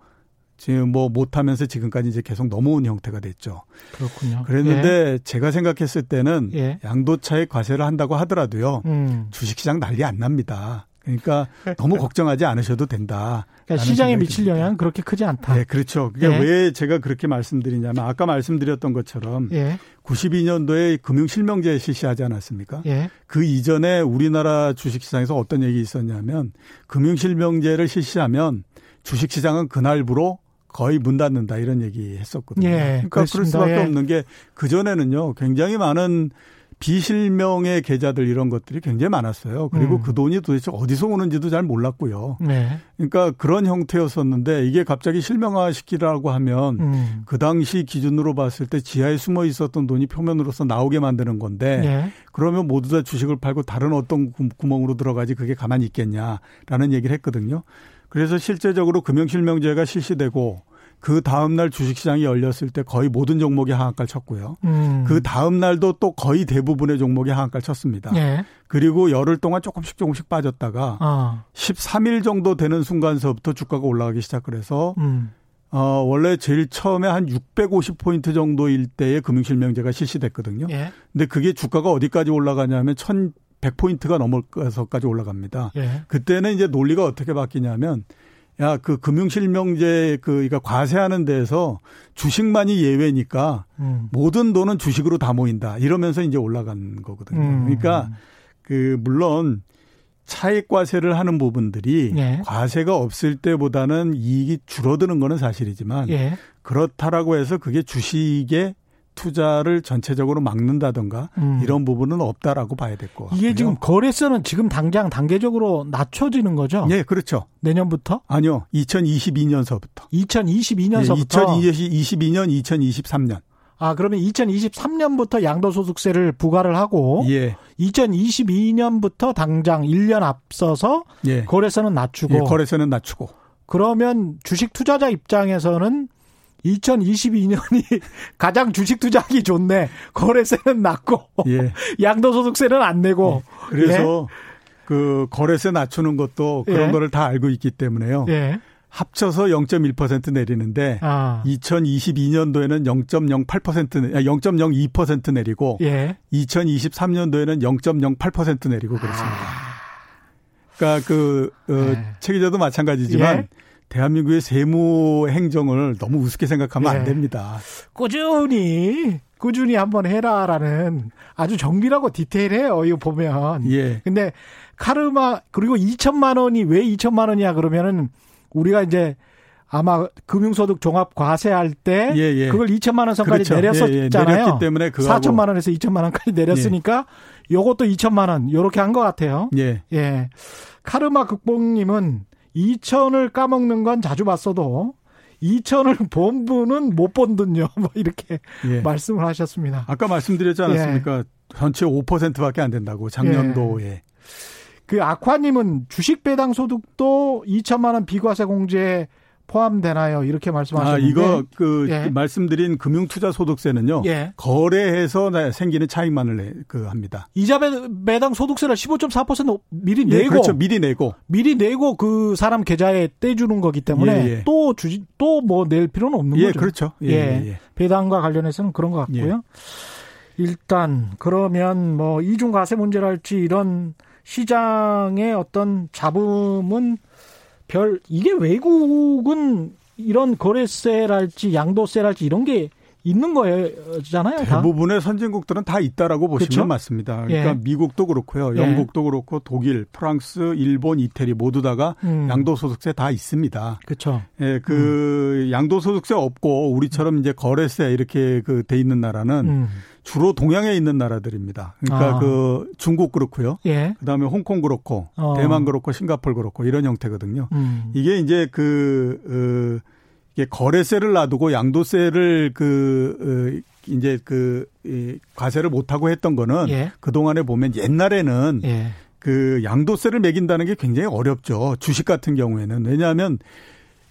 지금 못하면서 지금까지 이제 계속 넘어온 형태가 됐죠. 그렇군요. 그랬는데 제가 생각했을 때는 양도 차익 과세를 한다고 하더라도요. 주식시장 난리 안 납니다. 그러니까 너무 걱정하지 않으셔도 된다. 그러니까 시장에 미칠 영향은 그렇게 크지 않다. 네, 그렇죠. 그게 왜 제가 그렇게 말씀드리냐면 아까 말씀드렸던 것처럼 92년도에 금융실명제 실시하지 않았습니까? 그 이전에 우리나라 주식시장에서 어떤 얘기 있었냐면 금융실명제를 실시하면 주식시장은 그날부로 거의 문 닫는다 이런 얘기 했었거든요. 그러니까 그럴 수밖에 없는 게 그전에는요. 굉장히 많은 비실명의 계좌들 이런 것들이 굉장히 많았어요. 그리고 그 돈이 도대체 어디서 오는지도 잘 몰랐고요. 그러니까 그런 형태였었는데 이게 갑자기 실명화시키라고 하면 그 당시 기준으로 봤을 때 지하에 숨어 있었던 돈이 표면으로서 나오게 만드는 건데 그러면 모두 다 주식을 팔고 다른 어떤 구멍으로 들어가지 그게 가만히 있겠냐라는 얘기를 했거든요. 그래서 실제적으로 금융실명제가 실시되고 그 다음날 주식시장이 열렸을 때 거의 모든 종목이 하한가를 쳤고요. 그 다음날도 또 거의 대부분의 종목이 하한가를 쳤습니다. 그리고 열흘 동안 조금씩 빠졌다가 13일 정도 되는 순간서부터 주가가 올라가기 시작을 해서 원래 제일 처음에 한 650포인트 정도일 때에 금융실명제가 실시됐거든요. 근데 그게 주가가 어디까지 올라가냐면 1100포인트가 넘어서까지 올라갑니다. 그때는 이제 논리가 어떻게 바뀌냐면 야, 그 금융실명제 그러니까 과세하는 데에서 주식만이 예외니까 모든 돈은 주식으로 다 모인다. 이러면서 이제 올라간 거거든요. 그러니까 그 물론 차익 과세를 하는 부분들이 예. 과세가 없을 때보다는 이익이 줄어드는 거는 사실이지만 예. 그렇다라고 해서 그게 주식에 투자를 전체적으로 막는다든가 이런 부분은 없다라고 봐야 될 것 같아요. 이게 지금 거래세는 지금 당장 단계적으로 낮춰지는 거죠? 네, 그렇죠. 내년부터? 아니요. 2022년서부터. 2022년서부터? 네, 2022년, 2023년. 아, 그러면 2023년부터 양도소득세를 부과를 하고 예. 2022년부터 당장 1년 앞서서 예. 거래세는 낮추고. 예, 거래세는 낮추고. 그러면 주식 투자자 입장에서는 2022년이 가장 주식 투자하기 좋네. 거래세는 낮고 예. 양도소득세는 안 내고. 예. 그래서 예. 그 거래세 낮추는 것도 그런 예. 거를 다 알고 있기 때문에요. 예. 합쳐서 0.1% 내리는데 아. 2022년도에는 0.02% 내리고 예. 2023년도에는 0.08% 내리고 그렇습니다. 그러니까 그 최 기자도 마찬가지지만 예. 대한민국의 세무 행정을 너무 우습게 생각하면 예. 안 됩니다. 꾸준히 한번 해라라는 아주 정밀하고 디테일해요. 이거 보면. 예. 근데 카르마 그리고 2천만 원이 왜 2천만 원이야 그러면은 우리가 이제 아마 금융소득 종합 과세할 때 예, 예. 그걸 2천만 원 선까지 그렇죠. 내렸었잖아요. 예, 예. 내렸기 때문에 4천만 원에서 2천만 원까지 내렸으니까 예. 이것도 2천만 원 이렇게 한 것 같아요. 예. 예. 카르마 극복님은 2천을 까먹는 건 자주 봤어도 2천을 본 분은 못 본 듯요. 뭐 이렇게 예. 말씀을 하셨습니다. 아까 말씀드렸지 않았습니까? 예. 전체 5%밖에 안 된다고 작년도에. 예. 그 아쿠아님은 주식 배당 소득도 2천만 원 비과세 공제에 포함되나요? 이렇게 말씀하셨는데. 아, 이거 그 예. 말씀드린 금융투자소득세는요. 예. 거래해서 생기는 차익만을 그 합니다. 이자 배당 소득세를 15.4% 미리 내고. 예, 그렇죠. 미리 내고 그 사람 계좌에 떼주는 거기 때문에 예, 예. 또 뭐 낼 필요는 없는 예, 거죠. 그렇죠. 예, 그렇죠. 예. 예. 배당과 관련해서는 그런 것 같고요. 예. 일단 그러면 뭐 이중과세 문제랄지 이런 시장의 어떤 잡음은 이게 외국은 이런 거래세랄지 양도세랄지 이런 게 있는 거잖아요. 대부분의 선진국들은 다 있다라고 보시면 그렇죠? 맞습니다. 그러니까 예. 미국도 그렇고요. 영국도 예. 그렇고 독일, 프랑스, 일본, 이태리 모두 다가 양도소득세 다 있습니다. 그렇죠. 예, 그 양도소득세 없고 우리처럼 이제 거래세 이렇게 그 돼 있는 나라는 주로 동양에 있는 나라들입니다. 그러니까 아. 그 중국 그렇고요. 예. 그다음에 홍콩 그렇고 대만 그렇고 싱가포르 그렇고 이런 형태거든요. 이게 이제 그 거래세를 놔두고 양도세를 과세를 못하고 했던 거는 예. 그동안에 보면 옛날에는 예. 그 양도세를 매긴다는 게 굉장히 어렵죠. 주식 같은 경우에는. 왜냐하면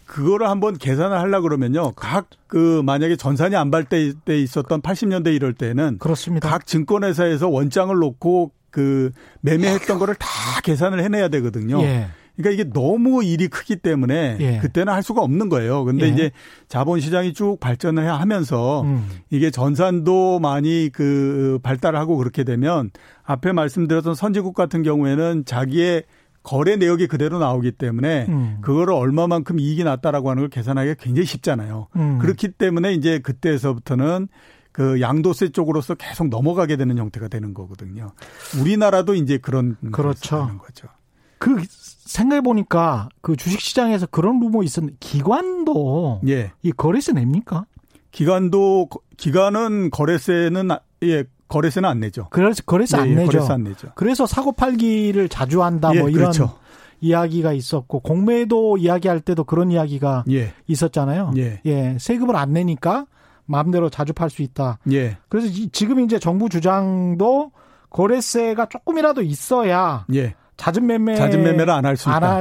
그거를 한번 계산을 하려고 그러면요. 각 그 만약에 전산이 안발될 때 있었던 80년대 이럴 때는 그렇습니다. 각 증권회사에서 원장을 놓고 그 매매했던 거를 다 계산을 해내야 되거든요. 예. 그러니까 이게 너무 일이 크기 때문에 예. 그때는 할 수가 없는 거예요. 그런데 예. 이제 자본시장이 쭉 발전을 하면서 이게 전산도 많이 그 발달하고 그렇게 되면 앞에 말씀드렸던 선진국 같은 경우에는 자기의 거래 내역이 그대로 나오기 때문에 그거를 얼마만큼 이익이 났다라고 하는 걸 계산하기가 굉장히 쉽잖아요. 그렇기 때문에 이제 그때에서부터는 그 양도세 쪽으로서 계속 넘어가게 되는 형태가 되는 거거든요. 우리나라도 이제 그런 그렇죠. 하는 거죠. 그 생각해보니까 그 주식시장에서 그런 루머 있었는데 기관도 예. 이 거래세 냅니까? 기관은 거래세는 예 거래세는 안 내죠. 그래서 거래세 안 내죠. 거래세 안 내죠. 그래서 사고팔기를 자주 한다 예, 뭐 이런 그렇죠. 이야기가 있었고 공매도 이야기할 때도 그런 이야기가 예. 있었잖아요. 예. 예 세금을 안 내니까 마음대로 자주 팔 수 있다. 예. 그래서 지금 이제 정부 주장도 거래세가 조금이라도 있어야. 예. 잦은 매매를 안 할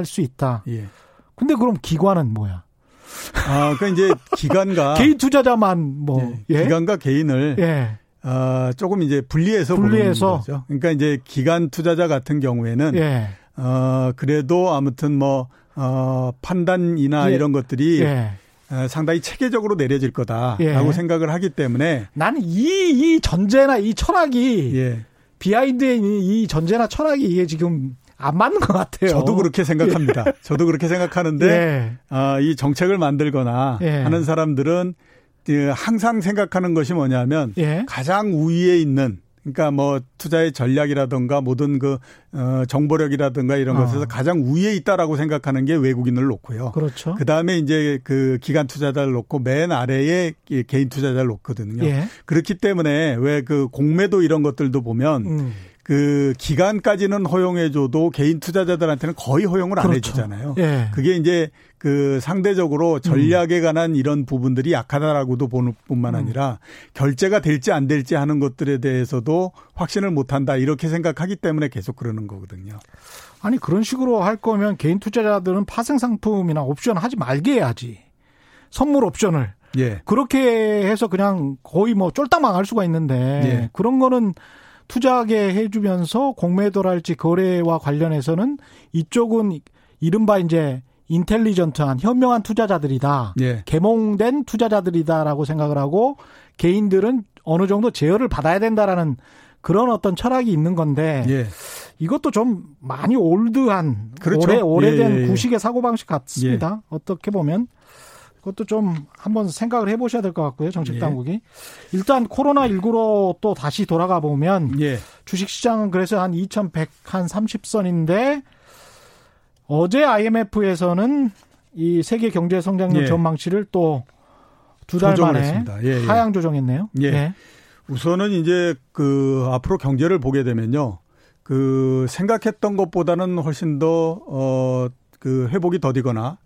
수 있다. 예. 근데 그럼 기관은 뭐야? 아, 그러니까 이제 기관과 개인 투자자만 뭐 예. 예? 기관과 개인을 예. 조금 이제 분리해서 보는 거죠. 그러니까 이제 기관 투자자 같은 경우에는 예. 그래도 아무튼 뭐 판단이나 예. 이런 것들이 예. 상당히 체계적으로 내려질 거다라고 예. 생각을 하기 때문에 나는 이 전제나 이 철학이 예. 비하인드에 이 전제나 철학이 이게 지금 안 맞는 것 같아요. 저도 그렇게 생각합니다. 저도 그렇게 생각하는데 예. 이 정책을 만들거나 예. 하는 사람들은 항상 생각하는 것이 뭐냐면 예. 가장 우위에 있는 그러니까 뭐 투자의 전략이라든가 모든 그 정보력이라든가 이런 것에서 가장 우위에 있다라고 생각하는 게 외국인을 놓고요. 그렇죠. 그다음에 이제 그 기관 투자자를 놓고 맨 아래에 개인 투자자를 놓거든요. 예. 그렇기 때문에 왜 그 공매도 이런 것들도 보면 그 기간까지는 허용해줘도 개인 투자자들한테는 거의 허용을 안 그렇죠. 해주잖아요. 예. 그게 이제 그 상대적으로 전략에 관한 이런 부분들이 약하다라고도 보는 뿐만 아니라 결제가 될지 안 될지 하는 것들에 대해서도 확신을 못한다 이렇게 생각하기 때문에 계속 그러는 거거든요. 아니 그런 식으로 할 거면 개인 투자자들은 파생 상품이나 옵션 하지 말게 해야지. 선물 옵션을. 예. 그렇게 해서 그냥 거의 뭐 쫄딱 망할 수가 있는데 예. 그런 거는 투자하게 해주면서 공매도랄지 거래와 관련해서는 이쪽은 이른바 이제 인텔리전트한 현명한 투자자들이다. 예. 계몽된 투자자들이다라고 생각을 하고 개인들은 어느 정도 제어를 받아야 된다라는 그런 어떤 철학이 있는 건데 예. 이것도 좀 많이 올드한 그렇죠. 오래된 예, 예, 예. 구식의 사고방식 같습니다. 예. 어떻게 보면. 그것도 좀 한번 생각을 해보셔야 될 것 같고요. 정책당국이. 예. 일단 코로나19로 또 다시 돌아가 보면 예. 주식시장은 그래서 한 2130선인데 어제 IMF에서는 이 세계 경제 성장률 예. 전망치를 또 두 달 만에 예, 예. 하향 조정했네요. 예. 예. 우선은 이제 그 앞으로 경제를 보게 되면요. 그 생각했던 것보다는 훨씬 더 그 회복이 더디거나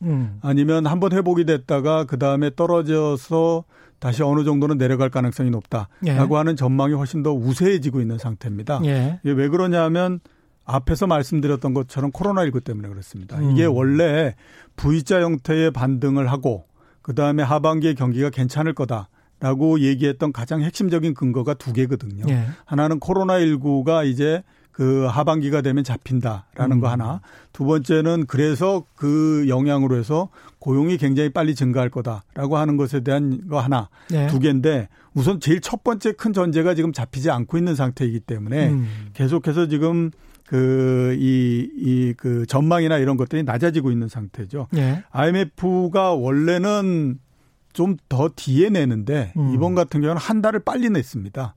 아니면 한번 회복이 됐다가 그다음에 떨어져서 다시 어느 정도는 내려갈 가능성이 높다라고 예. 하는 전망이 훨씬 더 우세해지고 있는 상태입니다. 예. 이게 왜 그러냐 하면 앞에서 말씀드렸던 것처럼 코로나19 때문에 그렇습니다. 이게 원래 V자 형태의 반등을 하고 그다음에 하반기에 경기가 괜찮을 거다. 라고 얘기했던 가장 핵심적인 근거가 두 개거든요. 예. 하나는 코로나19가 이제 그 하반기가 되면 잡힌다라는 거 하나. 두 번째는 그래서 그 영향으로 해서 고용이 굉장히 빨리 증가할 거다라고 하는 것에 대한 거 하나. 예. 두 개인데 우선 제일 첫 번째 큰 전제가 지금 잡히지 않고 있는 상태이기 때문에 계속해서 지금 그 전망이나 이런 것들이 낮아지고 있는 상태죠. 예. IMF가 원래는 좀 더 뒤에 내는데 이번 같은 경우는 한 달을 빨리 냈습니다.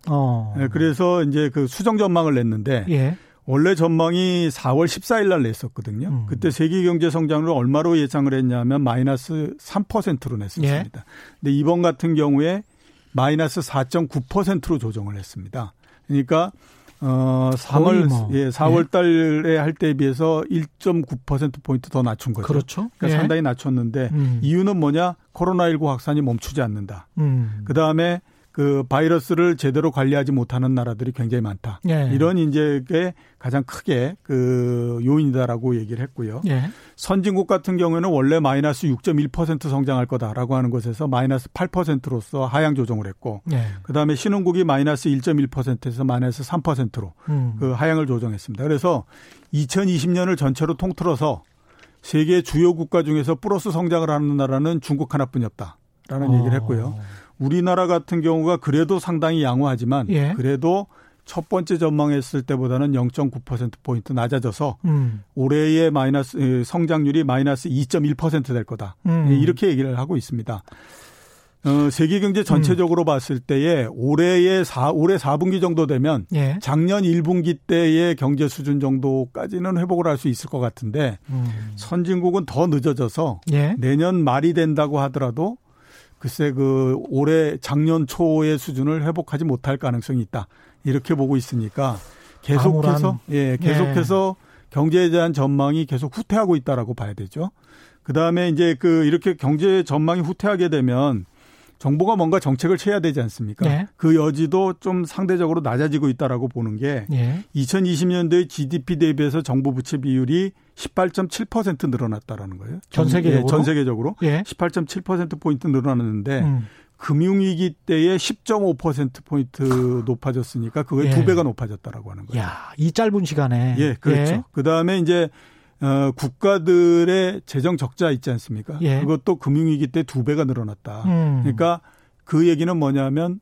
그래서 이제 그 수정 전망을 냈는데 예. 원래 전망이 4월 14일 날 냈었거든요. 그때 세계 경제 성장률을 얼마로 예상을 했냐면 마이너스 3%로 냈었습니다. 예. 근데 이번 같은 경우에 마이너스 4.9%로 조정을 했습니다. 그러니까 4월 달에 할 때에 비해서 1.9%포인트 더 낮춘 거죠. 그렇죠. 그러니까 예. 상당히 낮췄는데 이유는 뭐냐? 코로나19 확산이 멈추지 않는다. 그다음에 그 바이러스를 제대로 관리하지 못하는 나라들이 굉장히 많다. 예. 이런 이제 게 가장 크게 그 요인이다라고 얘기를 했고요. 예. 선진국 같은 경우에는 원래 마이너스 6.1% 성장할 거다라고 하는 것에서 마이너스 8%로서 하향 조정을 했고 예. 그다음에 신흥국이 마이너스 1.1%에서 마이너스 3%로 그 하향을 조정했습니다. 그래서 2020년을 전체로 통틀어서 세계 주요 국가 중에서 플러스 성장을 하는 나라는 중국 하나뿐이 없다라는 얘기를 했고요. 우리나라 같은 경우가 그래도 상당히 양호하지만 예. 그래도 첫 번째 전망했을 때보다는 0.9%포인트 낮아져서 올해의 마이너스 성장률이 마이너스 2.1% 될 거다. 이렇게 얘기를 하고 있습니다. 세계 경제 전체적으로 봤을 때에 올해 4분기 정도 되면 예. 작년 1분기 때의 경제 수준 정도까지는 회복을 할 수 있을 것 같은데 선진국은 더 늦어져서 예. 내년 말이 된다고 하더라도 글쎄 그 올해 작년 초의 수준을 회복하지 못할 가능성이 있다. 이렇게 보고 있으니까 계속해서 경제에 대한 전망이 계속 후퇴하고 있다라고 봐야 되죠. 그다음에 이제 그 이렇게 경제 전망이 후퇴하게 되면 정부가 뭔가 정책을 취해야 되지 않습니까? 네. 그 여지도 좀 상대적으로 낮아지고 있다라고 보는 게 네. 2020년도에 GDP 대비해서 정부 부채 비율이 18.7% 늘어났다라는 거예요. 전 세계적으로 예. 18.7% 포인트 늘어났는데 금융위기 때에 10.5% 포인트 높아졌으니까 그거의 예. 2배가 높아졌다라고 하는 거예요. 야, 이 짧은 시간에. 예, 그렇죠. 예. 그다음에 이제 국가들의 재정 적자 있지 않습니까? 예. 그것도 금융위기 때 2배가 늘어났다. 그러니까 그 얘기는 뭐냐면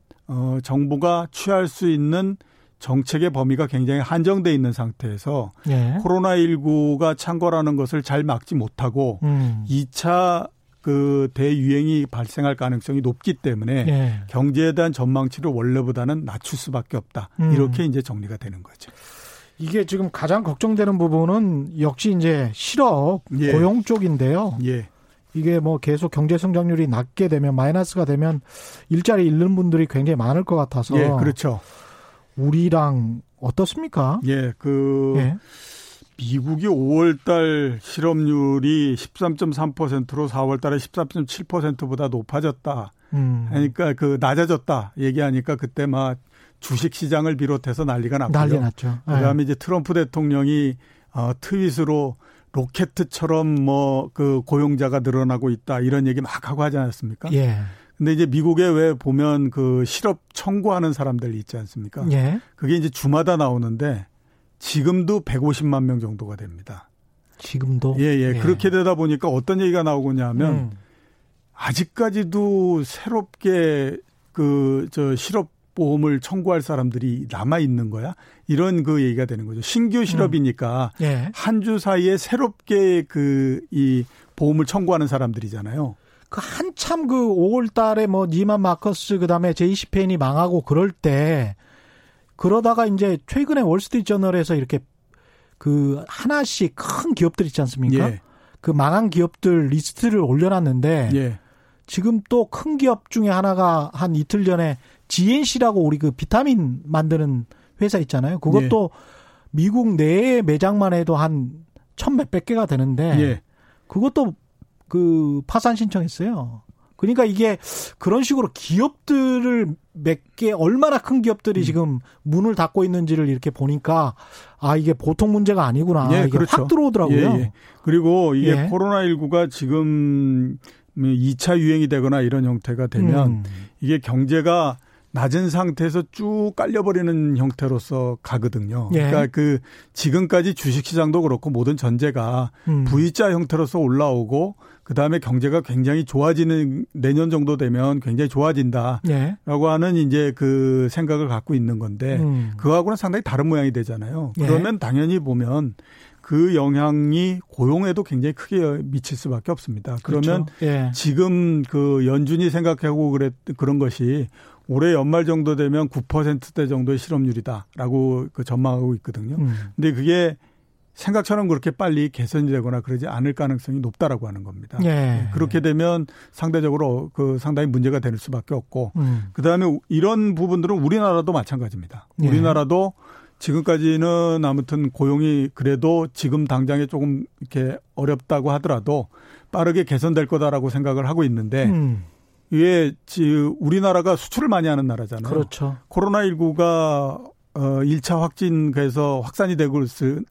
정부가 취할 수 있는 정책의 범위가 굉장히 한정돼 있는 상태에서 예. 코로나19가 창궐하는 것을 잘 막지 못하고 2차 그 대유행이 발생할 가능성이 높기 때문에 예. 경제에 대한 전망치를 원래보다는 낮출 수밖에 없다. 이렇게 이제 정리가 되는 거죠. 이게 지금 가장 걱정되는 부분은 역시 이제 실업, 예. 고용 쪽인데요. 예. 이게 뭐 계속 경제 성장률이 낮게 되면 마이너스가 되면 일자리 잃는 분들이 굉장히 많을 것 같아서. 예, 그렇죠. 우리랑 어떻습니까? 예, 예. 미국이 5월 달 실업률이 13.3%로 4월 달에 13.7%보다 높아졌다. 그러니까 낮아졌다 얘기하니까 그때 막 주식 시장을 비롯해서 난리가 났고요. 난리 났죠. 그 다음에 이제 트럼프 대통령이 트윗으로 로켓처럼 고용자가 늘어나고 있다 이런 얘기 막 하고 하지 않았습니까? 예. 근데 이제 미국에 왜 보면 그 실업 청구하는 사람들 있지 않습니까? 예. 그게 이제 주마다 나오는데 지금도 150만 명 정도가 됩니다. 지금도? 예. 예. 그렇게 되다 보니까 어떤 얘기가 나오고냐면 아직까지도 새롭게 실업 보험을 청구할 사람들이 남아 있는 거야. 이런 얘기가 되는 거죠. 신규 실업이니까 예. 한 주 사이에 새롭게 이 보험을 청구하는 사람들이잖아요. 한참 5월 달에 니만 마커스 그다음에 제이시페니 망하고 그럴 때 그러다가 이제 최근에 월스트리트저널에서 이렇게 하나씩 큰 기업들 있지 않습니까? 예. 망한 기업들 리스트를 올려놨는데 예. 지금 또 큰 기업 중에 하나가 한 이틀 전에 GNC라고 우리 비타민 만드는 회사 있잖아요. 그것도 예. 미국 내에 매장만 해도 한 1,000몇백 개가 되는데 예. 그것도 파산 신청했어요. 그러니까 이게 그런 식으로 기업들을 몇 개 얼마나 큰 기업들이 지금 문을 닫고 있는지를 이렇게 보니까 이게 보통 문제가 아니구나. 예, 이게 그렇죠. 확 들어오더라고요. 예, 예. 그리고 이게 예. 코로나19가 지금 2차 유행이 되거나 이런 형태가 되면 이게 경제가 낮은 상태에서 쭉 깔려버리는 형태로서 가거든요. 예. 그러니까 지금까지 주식시장도 그렇고 모든 전제가 V자 형태로서 올라오고 그다음에 경제가 굉장히 좋아지는 내년 정도 되면 굉장히 좋아진다라고 예. 하는 이제 생각을 갖고 있는 건데 그거하고는 상당히 다른 모양이 되잖아요. 예. 그러면 당연히 보면 그 영향이 고용에도 굉장히 크게 미칠 수밖에 없습니다. 그러면 그렇죠. 예. 지금 연준이 생각하고 그런 것이 올해 연말 정도 되면 9%대 정도의 실업률이다라고 전망하고 있거든요. 근데 그게 생각처럼 그렇게 빨리 개선이 되거나 그러지 않을 가능성이 높다라고 하는 겁니다. 예. 그렇게 되면 상대적으로 상당히 문제가 될 수밖에 없고 그다음에 이런 부분들은 우리나라도 마찬가지입니다. 예. 우리나라도 지금까지는 아무튼 고용이 그래도 지금 당장에 조금 이렇게 어렵다고 하더라도 빠르게 개선될 거다라고 생각을 하고 있는데 이게 우리나라가 수출을 많이 하는 나라잖아요. 그렇죠. 코로나19가 1차 확진에서 확산이 되고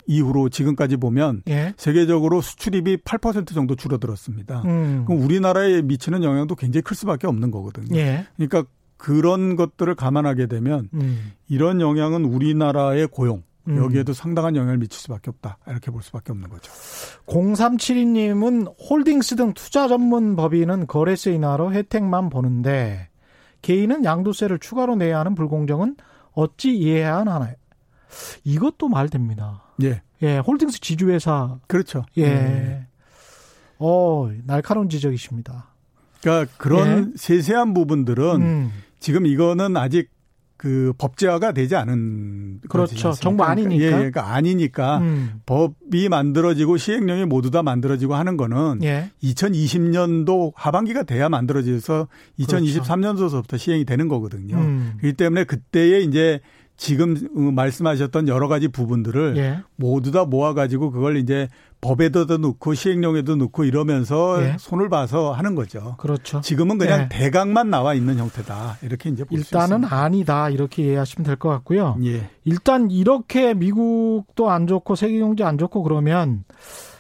이후로 지금까지 보면 예. 세계적으로 수출입이 8% 정도 줄어들었습니다. 그럼 우리나라에 미치는 영향도 굉장히 클 수밖에 없는 거거든요. 예. 그러니까 그런 것들을 감안하게 되면 이런 영향은 우리나라의 고용 여기에도 상당한 영향을 미칠 수밖에 없다. 이렇게 볼 수밖에 없는 거죠. 0372님은 홀딩스 등 투자 전문 법인은 거래세 인하로 혜택만 보는데 개인은 양도세를 추가로 내야 하는 불공정은 어찌 이해해야 하나요? 이것도 말됩니다. 예. 예, 홀딩스 지주회사. 그렇죠. 예. 날카로운 지적이십니다. 그러니까 그런 예. 세세한 부분들은 지금 이거는 아직 법제화가 되지 않은 그렇죠. 정부 아니니까. 예, 그러니까 아니니까 법이 만들어지고 시행령이 모두 다 만들어지고 하는 거는 예. 2020년도 하반기가 돼야 만들어져서 2023년도서부터 시행이 되는 거거든요. 그렇기 때문에 그때에 이제 지금 말씀하셨던 여러 가지 부분들을 예. 모두 다 모아가지고 그걸 이제 법에도 넣고 시행령에도 넣고 이러면서 예. 손을 봐서 하는 거죠. 그렇죠. 지금은 그냥 예. 대강만 나와 있는 형태다. 이렇게 이제 볼 수 있습니다. 일단은 아니다. 이렇게 이해하시면 될 것 같고요. 예. 일단 이렇게 미국도 안 좋고 세계 경제 안 좋고 그러면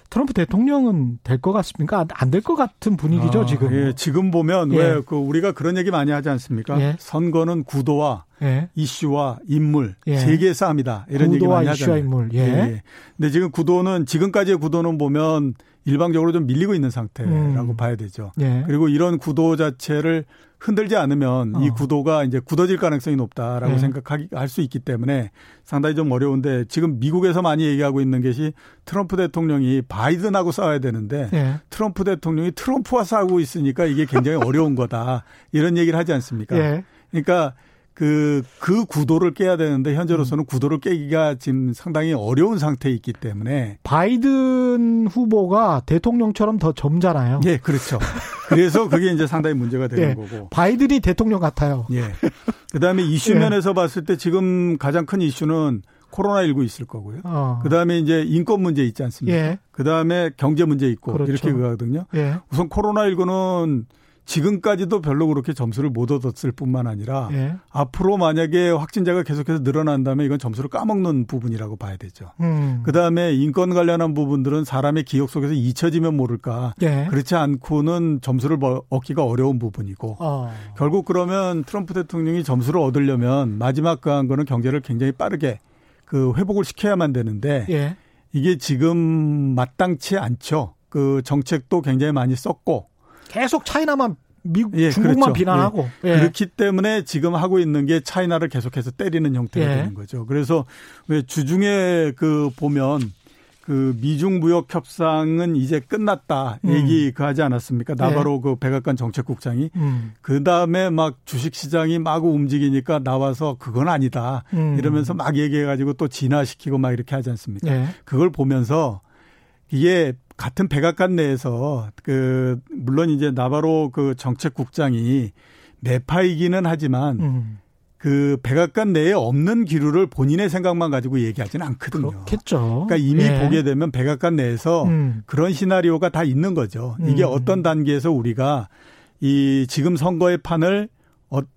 트럼프 대통령은 될 것 같습니까? 안 될 것 같은 분위기죠, 지금. 예, 지금 보면 예. 왜 우리가 그런 얘기 많이 하지 않습니까? 예. 선거는 구도와 예. 이슈와 인물 예. 세 개의 싸움이다. 이런 얘기 많이 하잖아요. 구도와 이슈와 인물. 예. 예. 근데 지금까지의 구도는 보면 일방적으로 좀 밀리고 있는 상태라고 봐야 되죠. 예. 그리고 이런 구도 자체를 흔들지 않으면 이 구도가 이제 굳어질 가능성이 높다라고 생각할 수 있기 때문에 상당히 좀 어려운데, 지금 미국에서 많이 얘기하고 있는 것이 트럼프 대통령이 바이든하고 싸워야 되는데 트럼프 대통령이 트럼프와 싸우고 있으니까 이게 굉장히 어려운 거다. 이런 얘기를 하지 않습니까? 예. 그러니까 그 구도를 깨야 되는데 현재로서는 구도를 깨기가 지금 상당히 어려운 상태에 있기 때문에. 바이든 후보가 대통령처럼 더 젊잖아요. 예, 그렇죠. 그래서 그게 이제 상당히 문제가 되는 거고. 바이든이 대통령 같아요. 예. 그다음에 이슈 면에서 봤을 때 지금 가장 큰 이슈는 코로나19 있을 거고요. 그다음에 이제 인권 문제 있지 않습니까? 예. 그다음에 경제 문제 있고 이렇게 가거든요. 예. 우선 코로나19는 지금까지도 별로 그렇게 점수를 못 얻었을 뿐만 아니라 앞으로 만약에 확진자가 계속해서 늘어난다면 이건 점수를 까먹는 부분이라고 봐야 되죠. 그다음에 인권 관련한 부분들은 사람의 기억 속에서 잊혀지면 모를까. 그렇지 않고는 점수를 얻기가 어려운 부분이고. 결국 그러면 트럼프 대통령이 점수를 얻으려면 마지막 한 거는 경제를 굉장히 빠르게 회복을 시켜야만 되는데 이게 지금 마땅치 않죠. 정책도 굉장히 많이 썼고. 계속 차이나만 중국만 비난하고 그렇기 때문에 지금 하고 있는 게 차이나를 계속해서 때리는 형태가 되는 거죠. 그래서 왜 주중에 보면 미중 무역 협상은 이제 끝났다 얘기 하지 않았습니까? 나바로 백악관 정책국장이 그 다음에 막 주식 시장이 마구 움직이니까 나와서 그건 아니다 이러면서 막 얘기해가지고 또 진화시키고 막 이렇게 하지 않습니까? 그걸 보면서 이게 같은 백악관 내에서 물론 이제 나바로 정책국장이 매파이기는 하지만 백악관 내에 없는 기류를 본인의 생각만 가지고 얘기하지는 않거든요. 그렇겠죠. 그러니까 이미 보게 되면 백악관 내에서 그런 시나리오가 다 있는 거죠. 이게 어떤 단계에서 우리가 이 지금 선거의 판을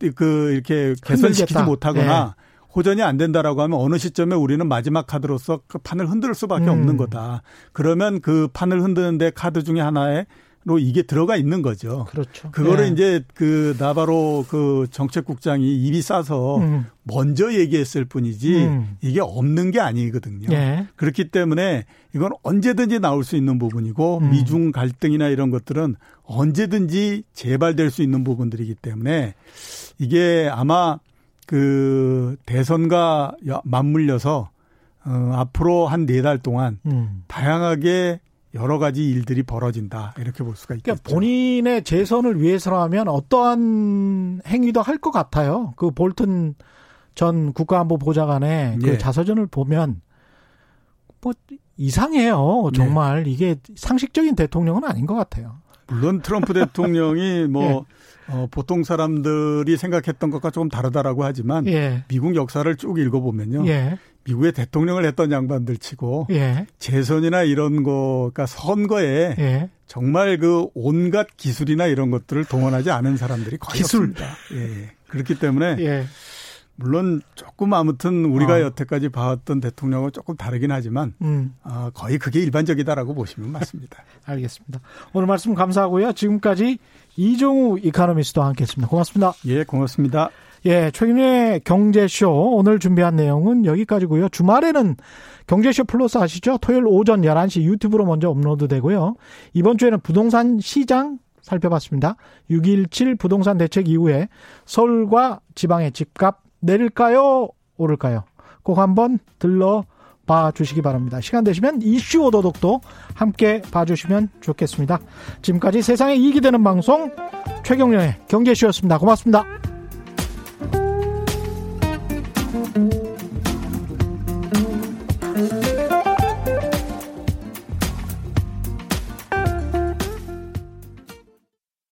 이렇게 개선시키지 못하거나 호전이 안 된다라고 하면 어느 시점에 우리는 마지막 카드로서 그 판을 흔들 수밖에 없는 거다. 그러면 그 판을 흔드는데 카드 중에 하나로 이게 들어가 있는 거죠. 그렇죠. 그거를 이제 나바로 정책국장이 입이 싸서 먼저 얘기했을 뿐이지 이게 없는 게 아니거든요. 그렇기 때문에 이건 언제든지 나올 수 있는 부분이고 미중 갈등이나 이런 것들은 언제든지 재발될 수 있는 부분들이기 때문에 이게 아마 대선과 맞물려서 앞으로 한 4달 동안 다양하게 여러 가지 일들이 벌어진다 이렇게 볼 수가 있겠죠. 그러니까 본인의 재선을 위해서라면 어떠한 행위도 할 것 같아요. 볼튼 전 국가안보보좌관의 자서전을 보면 이상해요. 정말 이게 상식적인 대통령은 아닌 것 같아요. 물론 트럼프 대통령이 보통 사람들이 생각했던 것과 조금 다르다라고 하지만 미국 역사를 쭉 읽어보면요. 미국의 대통령을 했던 양반들 치고 재선이나 이런 거, 그러니까 선거에 정말 온갖 기술이나 이런 것들을 동원하지 않은 사람들이 거의 없습니다. 그렇기 때문에 물론 조금 아무튼 우리가 여태까지 봐왔던 대통령하고 조금 다르긴 하지만 거의 그게 일반적이다라고 보시면 맞습니다. 알겠습니다. 오늘 말씀 감사하고요. 지금까지 이종우 이코노미스트와 함께했습니다. 고맙습니다. 예, 고맙습니다. 예, 최근의 경제쇼 오늘 준비한 내용은 여기까지고요. 주말에는 경제쇼 플러스 아시죠? 토요일 오전 11시 유튜브로 먼저 업로드되고요. 이번 주에는 부동산 시장 살펴봤습니다. 6.17 부동산 대책 이후에 서울과 지방의 집값 내릴까요? 오를까요? 꼭 한번 들러봐 주시기 바랍니다. 시간 되시면 이슈 오도독도 함께 봐주시면 좋겠습니다. 지금까지 세상에 이익이 되는 방송 최경련의 경제쇼였습니다. 고맙습니다.